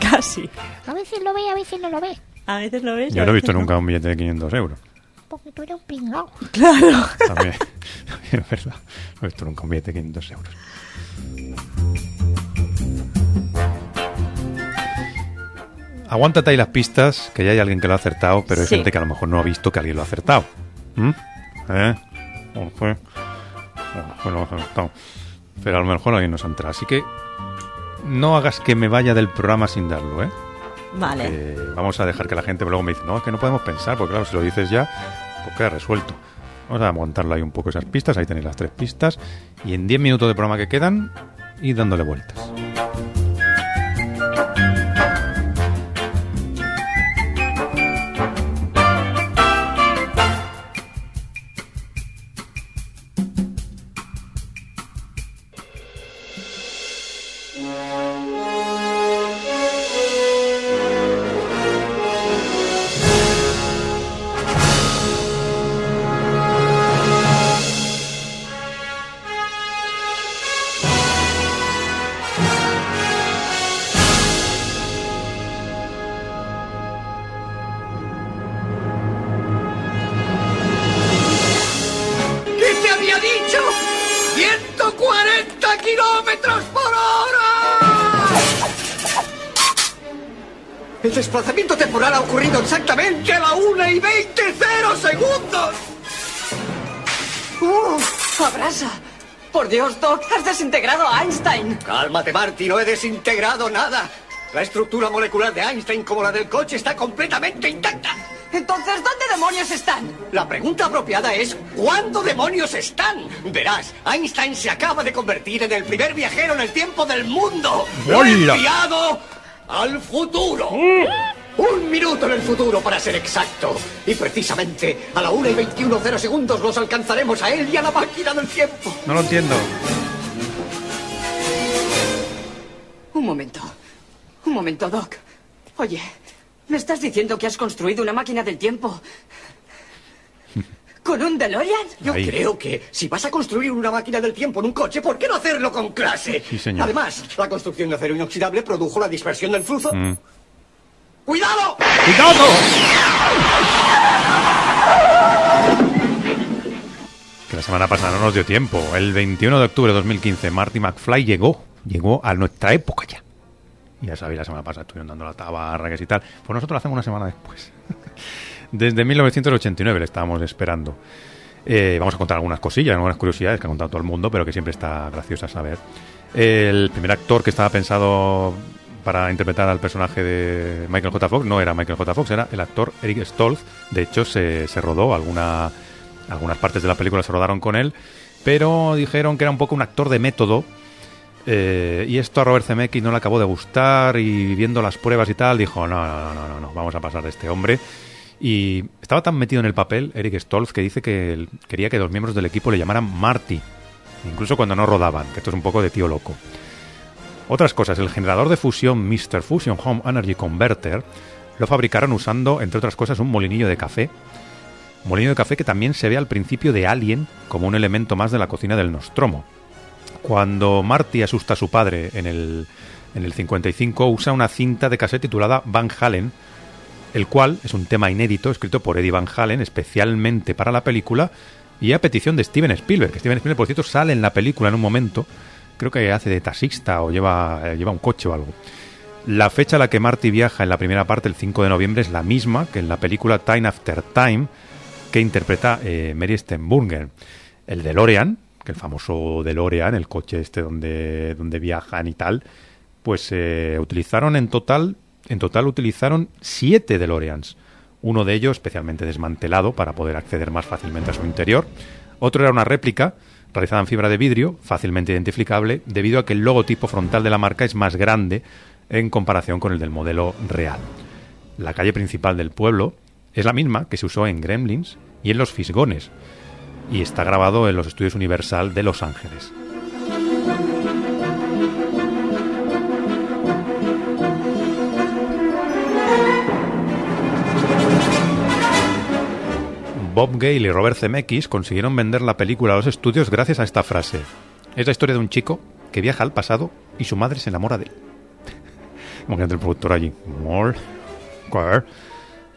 Casi. A veces lo ve, a veces no lo ve. A veces lo ves. Yo no he visto nunca no. un billete de quinientos euros. Porque tú eres un pingao. Claro. También, también es verdad. No he visto nunca un billete de quinientos euros. Aguántate ahí las pistas, que ya hay alguien que lo ha acertado, pero hay sí. gente que a lo mejor no ha visto que alguien lo ha acertado. ¿Mm? ¿Eh? ¿Cómo fue? Bueno, pues lo hemos acertado. Pero a lo mejor alguien nos ha entrado. Así que no hagas que me vaya del programa sin darlo, ¿eh? Vale. Eh, vamos a dejar que la gente luego me dice, no, es que no podemos pensar, porque claro, si lo dices ya, pues queda resuelto. Vamos a aguantarlo ahí un poco esas pistas, ahí tenéis las tres pistas, y en diez minutos de programa que quedan, y dándole vueltas. El desplazamiento temporal ha ocurrido exactamente a la una y veinte cero segundos. ¡Uf! ¡Abrasa! Por Dios, Doc, has desintegrado a Einstein. Cálmate, Marty, no he desintegrado nada. La estructura molecular de Einstein, como la del coche, está completamente intacta. Entonces, ¿dónde demonios están? La pregunta apropiada es, ¿cuándo demonios están? Verás, Einstein se acaba de convertir en el primer viajero en el tiempo del mundo. ¡Hola! Enviado al futuro. ¿Mm? Un minuto en el futuro, para ser exacto. Y precisamente a la una y veintiuno cero segundos los alcanzaremos a él y a la máquina del tiempo. No lo entiendo. Un momento. Un momento, Doc. Oye, ¿me estás diciendo que has construido una máquina del tiempo con un DeLorean? Yo Ahí. creo que si vas a construir una máquina del tiempo en un coche, ¿por qué no hacerlo con clase? Sí, señor. Además, la construcción de acero inoxidable produjo la dispersión del flujo. Mm. ¡Cuidado! ¡Cuidado! Que la semana pasada no nos dio tiempo. El veintiuno de octubre de dos mil quince, Marty McFly llegó. Llegó a nuestra época ya. Ya sabéis, la semana pasada estuvieron dando la tabarra y tal. Pues nosotros lo hacemos una semana después. Desde mil novecientos ochenta y nueve le estábamos esperando. Eh, vamos a contar algunas cosillas, algunas curiosidades que ha contado todo el mundo, pero que siempre está graciosa saber. El primer actor que estaba pensado para interpretar al personaje de Michael J. Fox no era Michael J. Fox, era el actor Eric Stoltz. De hecho, se, se rodó alguna, algunas partes de la película, se rodaron con él, pero dijeron que era un poco un actor de método, eh, y esto a Robert Zemeckis no le acabó de gustar, y viendo las pruebas y tal dijo, no, no, no, no, no vamos a pasar de este hombre. Y estaba tan metido en el papel Eric Stoltz que dice que quería que los miembros del equipo le llamaran Marty, incluso cuando no rodaban, que esto es un poco de tío loco. Otras cosas, el generador de fusión mister Fusion Home Energy Converter lo fabricaron usando, entre otras cosas, un molinillo de café. Molinillo de café que también se ve al principio de Alien como un elemento más de la cocina del Nostromo. Cuando Marty asusta a su padre en el, en el cincuenta y cinco, usa una cinta de cassette titulada Van Halen, el cual es un tema inédito escrito por Eddie Van Halen especialmente para la película y a petición de Steven Spielberg, que Steven Spielberg, por cierto, sale en la película en un momento. Creo que hace de taxista o lleva, lleva un coche o algo. La fecha a la que Marty viaja en la primera parte, el cinco de noviembre, es la misma que en la película Time After Time, que interpreta eh, Mary Steenburgen. El DeLorean, que el famoso DeLorean, el coche este donde, donde viajan y tal, pues eh, utilizaron en total, en total utilizaron siete DeLoreans. Uno de ellos especialmente desmantelado para poder acceder más fácilmente a su interior. Otro era una réplica realizada en fibra de vidrio, fácilmente identificable, debido a que el logotipo frontal de la marca es más grande en comparación con el del modelo real. La calle principal del pueblo es la misma que se usó en Gremlins y en Los Fisgones, y está grabado en los estudios Universal de Los Ángeles. Bob Gale y Robert Zemeckis consiguieron vender la película a los estudios gracias a esta frase. Es la historia de un chico que viaja al pasado y su madre se enamora de él. Como que entra el productor allí.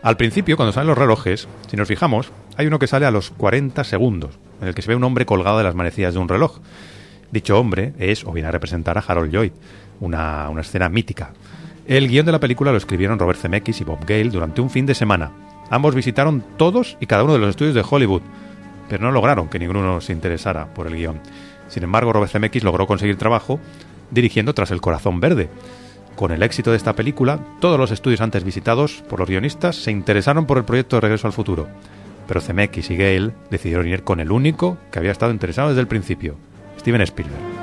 Al principio, cuando salen los relojes, si nos fijamos, hay uno que sale a los cuarenta segundos, en el que se ve un hombre colgado de las manecillas de un reloj. Dicho hombre es o viene a representar a Harold Lloyd, una, una escena mítica. El guión de la película lo escribieron Robert Zemeckis y Bob Gale durante un fin de semana. Ambos visitaron todos y cada uno de los estudios de Hollywood, pero no lograron que ninguno se interesara por el guión. Sin embargo, Robert Zemeckis logró conseguir trabajo dirigiendo Tras el corazón verde. Con el éxito de esta película, todos los estudios antes visitados por los guionistas se interesaron por el proyecto de Regreso al futuro, pero Zemeckis y Gale decidieron ir con el único que había estado interesado desde el principio, Steven Spielberg.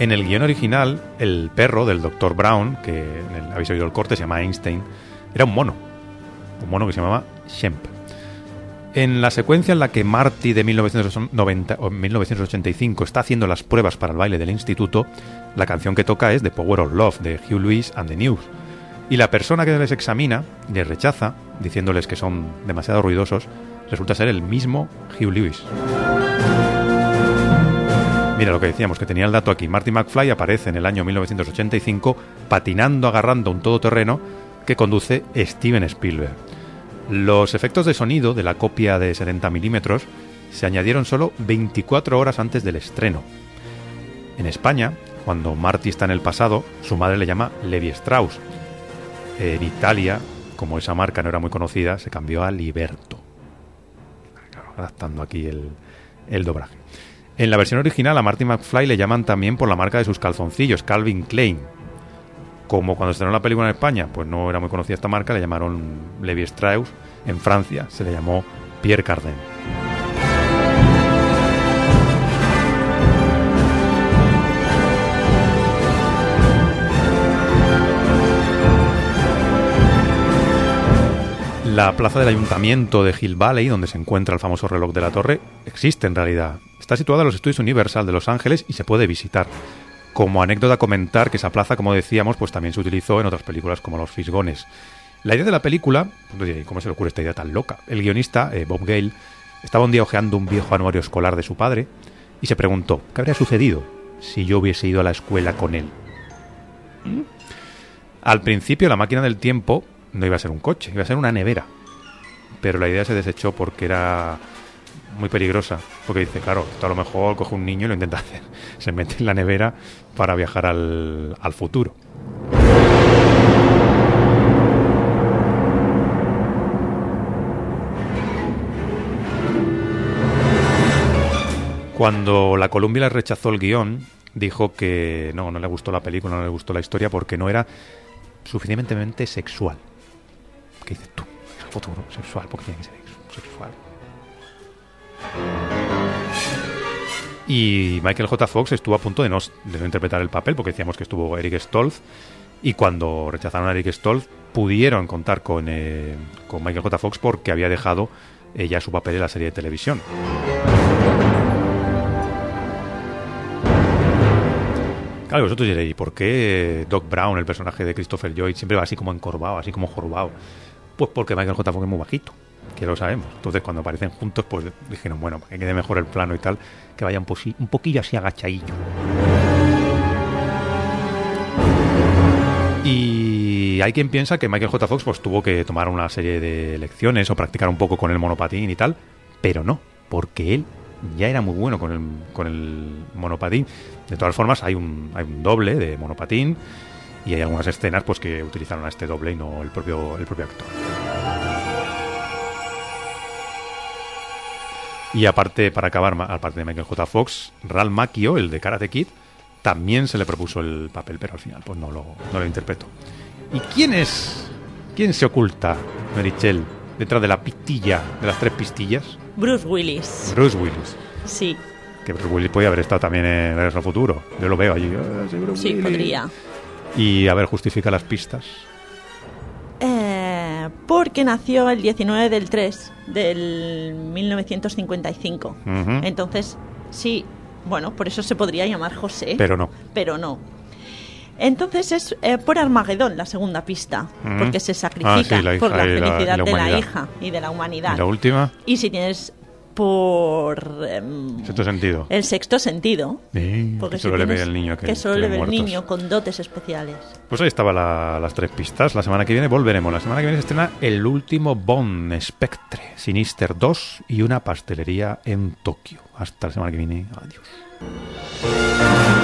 En el guión original, el perro del doctor Brown, que en el, habéis oído el corte, se llama Einstein, era un mono. Un mono que se llamaba Shemp. En la secuencia en la que Marty de mil novecientos noventa, o mil novecientos ochenta y cinco está haciendo las pruebas para el baile del instituto, la canción que toca es The Power of Love, de Huey Lewis and the News. Y la persona que les examina, les rechaza, diciéndoles que son demasiado ruidosos, resulta ser el mismo Huey Lewis. Mira lo que decíamos, que tenía el dato aquí. Marty McFly aparece en el año mil novecientos ochenta y cinco patinando, agarrando un todoterreno que conduce Steven Spielberg. Los efectos de sonido de la copia de setenta milímetros se añadieron solo veinticuatro horas antes del estreno. En España, cuando Marty está en el pasado, su madre le llama Levi Strauss. En Italia, como esa marca no era muy conocida, se cambió a Liberto. Claro, adaptando aquí el, el doblaje. En la versión original a Marty McFly le llaman también por la marca de sus calzoncillos, Calvin Klein. Como cuando estrenó la película en España, pues no era muy conocida esta marca, le llamaron Levi Strauss. En Francia se le llamó Pierre Cardin. La plaza del ayuntamiento de Hill Valley, donde se encuentra el famoso reloj de la torre, existe en realidad. Está situada en los estudios Universal de Los Ángeles y se puede visitar. Como anécdota, comentar que esa plaza, como decíamos, pues también se utilizó en otras películas como Los Fisgones. La idea de la película, ¿cómo se le ocurre esta idea tan loca? El guionista, eh, Bob Gale, estaba un día hojeando un viejo anuario escolar de su padre y se preguntó, ¿qué habría sucedido si yo hubiese ido a la escuela con él? ¿Mm? Al principio la máquina del tiempo no iba a ser un coche, iba a ser una nevera. Pero la idea se desechó porque era muy peligrosa. Porque dice, claro, esto a lo mejor coge un niño y lo intenta hacer. Se mete en la nevera para viajar al, al futuro. Cuando la Columbia le rechazó el guión, dijo que no, no le gustó la película, no le gustó la historia porque no era suficientemente sexual. ¿Qué dices tú? Es el futuro sexual, porque tiene que ser sexual. Y Michael J. Fox estuvo a punto de no, de no interpretar el papel, porque decíamos que estuvo Eric Stoltz, y cuando rechazaron a Eric Stoltz pudieron contar con, eh, con Michael J. Fox porque había dejado eh, ya su papel en la serie de televisión. Claro, vosotros diréis, ¿por qué Doc Brown, el personaje de Christopher Lloyd, siempre va así como encorvado, así como jorobado? Pues porque Michael J. Fox es muy bajito, que lo sabemos. Entonces, cuando aparecen juntos, pues dijeron, bueno, que quede mejor el plano y tal, que vaya un, posi- un poquillo así agachadillo. Y hay quien piensa que Michael J. Fox pues tuvo que tomar una serie de lecciones o practicar un poco con el monopatín y tal, pero no, porque él ya era muy bueno con el, con el monopatín. De todas formas, hay un, hay un doble de monopatín y hay algunas escenas pues que utilizaron a este doble y no el propio, el propio actor. Y aparte, para acabar, aparte de Michael J. Fox, Ralph Macchio, el de Karate Kid, también se le propuso el papel, pero al final pues no lo, no lo interpretó. ¿Y quién es? ¿Quién se oculta, Meritxell, detrás de la pistilla, de las tres pistillas? Bruce Willis. Bruce Willis. Sí. Que Bruce Willis podía haber estado también en Regreso al Futuro. Yo lo veo allí. Ah, sí, Bruce sí Willis. Podría. Y, a ver, justifica las pistas. Eh, porque nació el diecinueve del tres del mil novecientos cincuenta y cinco. Uh-huh. Entonces, sí, bueno, por eso se podría llamar José. Pero no. Pero no. Entonces es eh, por Armagedón la segunda pista, mm-hmm. porque se sacrifica ah, sí, la hija, por la felicidad la, la de la hija y de la humanidad. ¿Y la última? Y si tienes por eh, sexto sentido. El sexto sentido. Sí, porque que si solo le ve el niño que, que solo que le ve el niño con dotes especiales. Pues ahí estaban la, las tres pistas. La semana que viene volveremos. La semana que viene se estrena El último Bond, Spectre, Sinister dos y una pastelería en Tokio. Hasta la semana que viene. Adiós.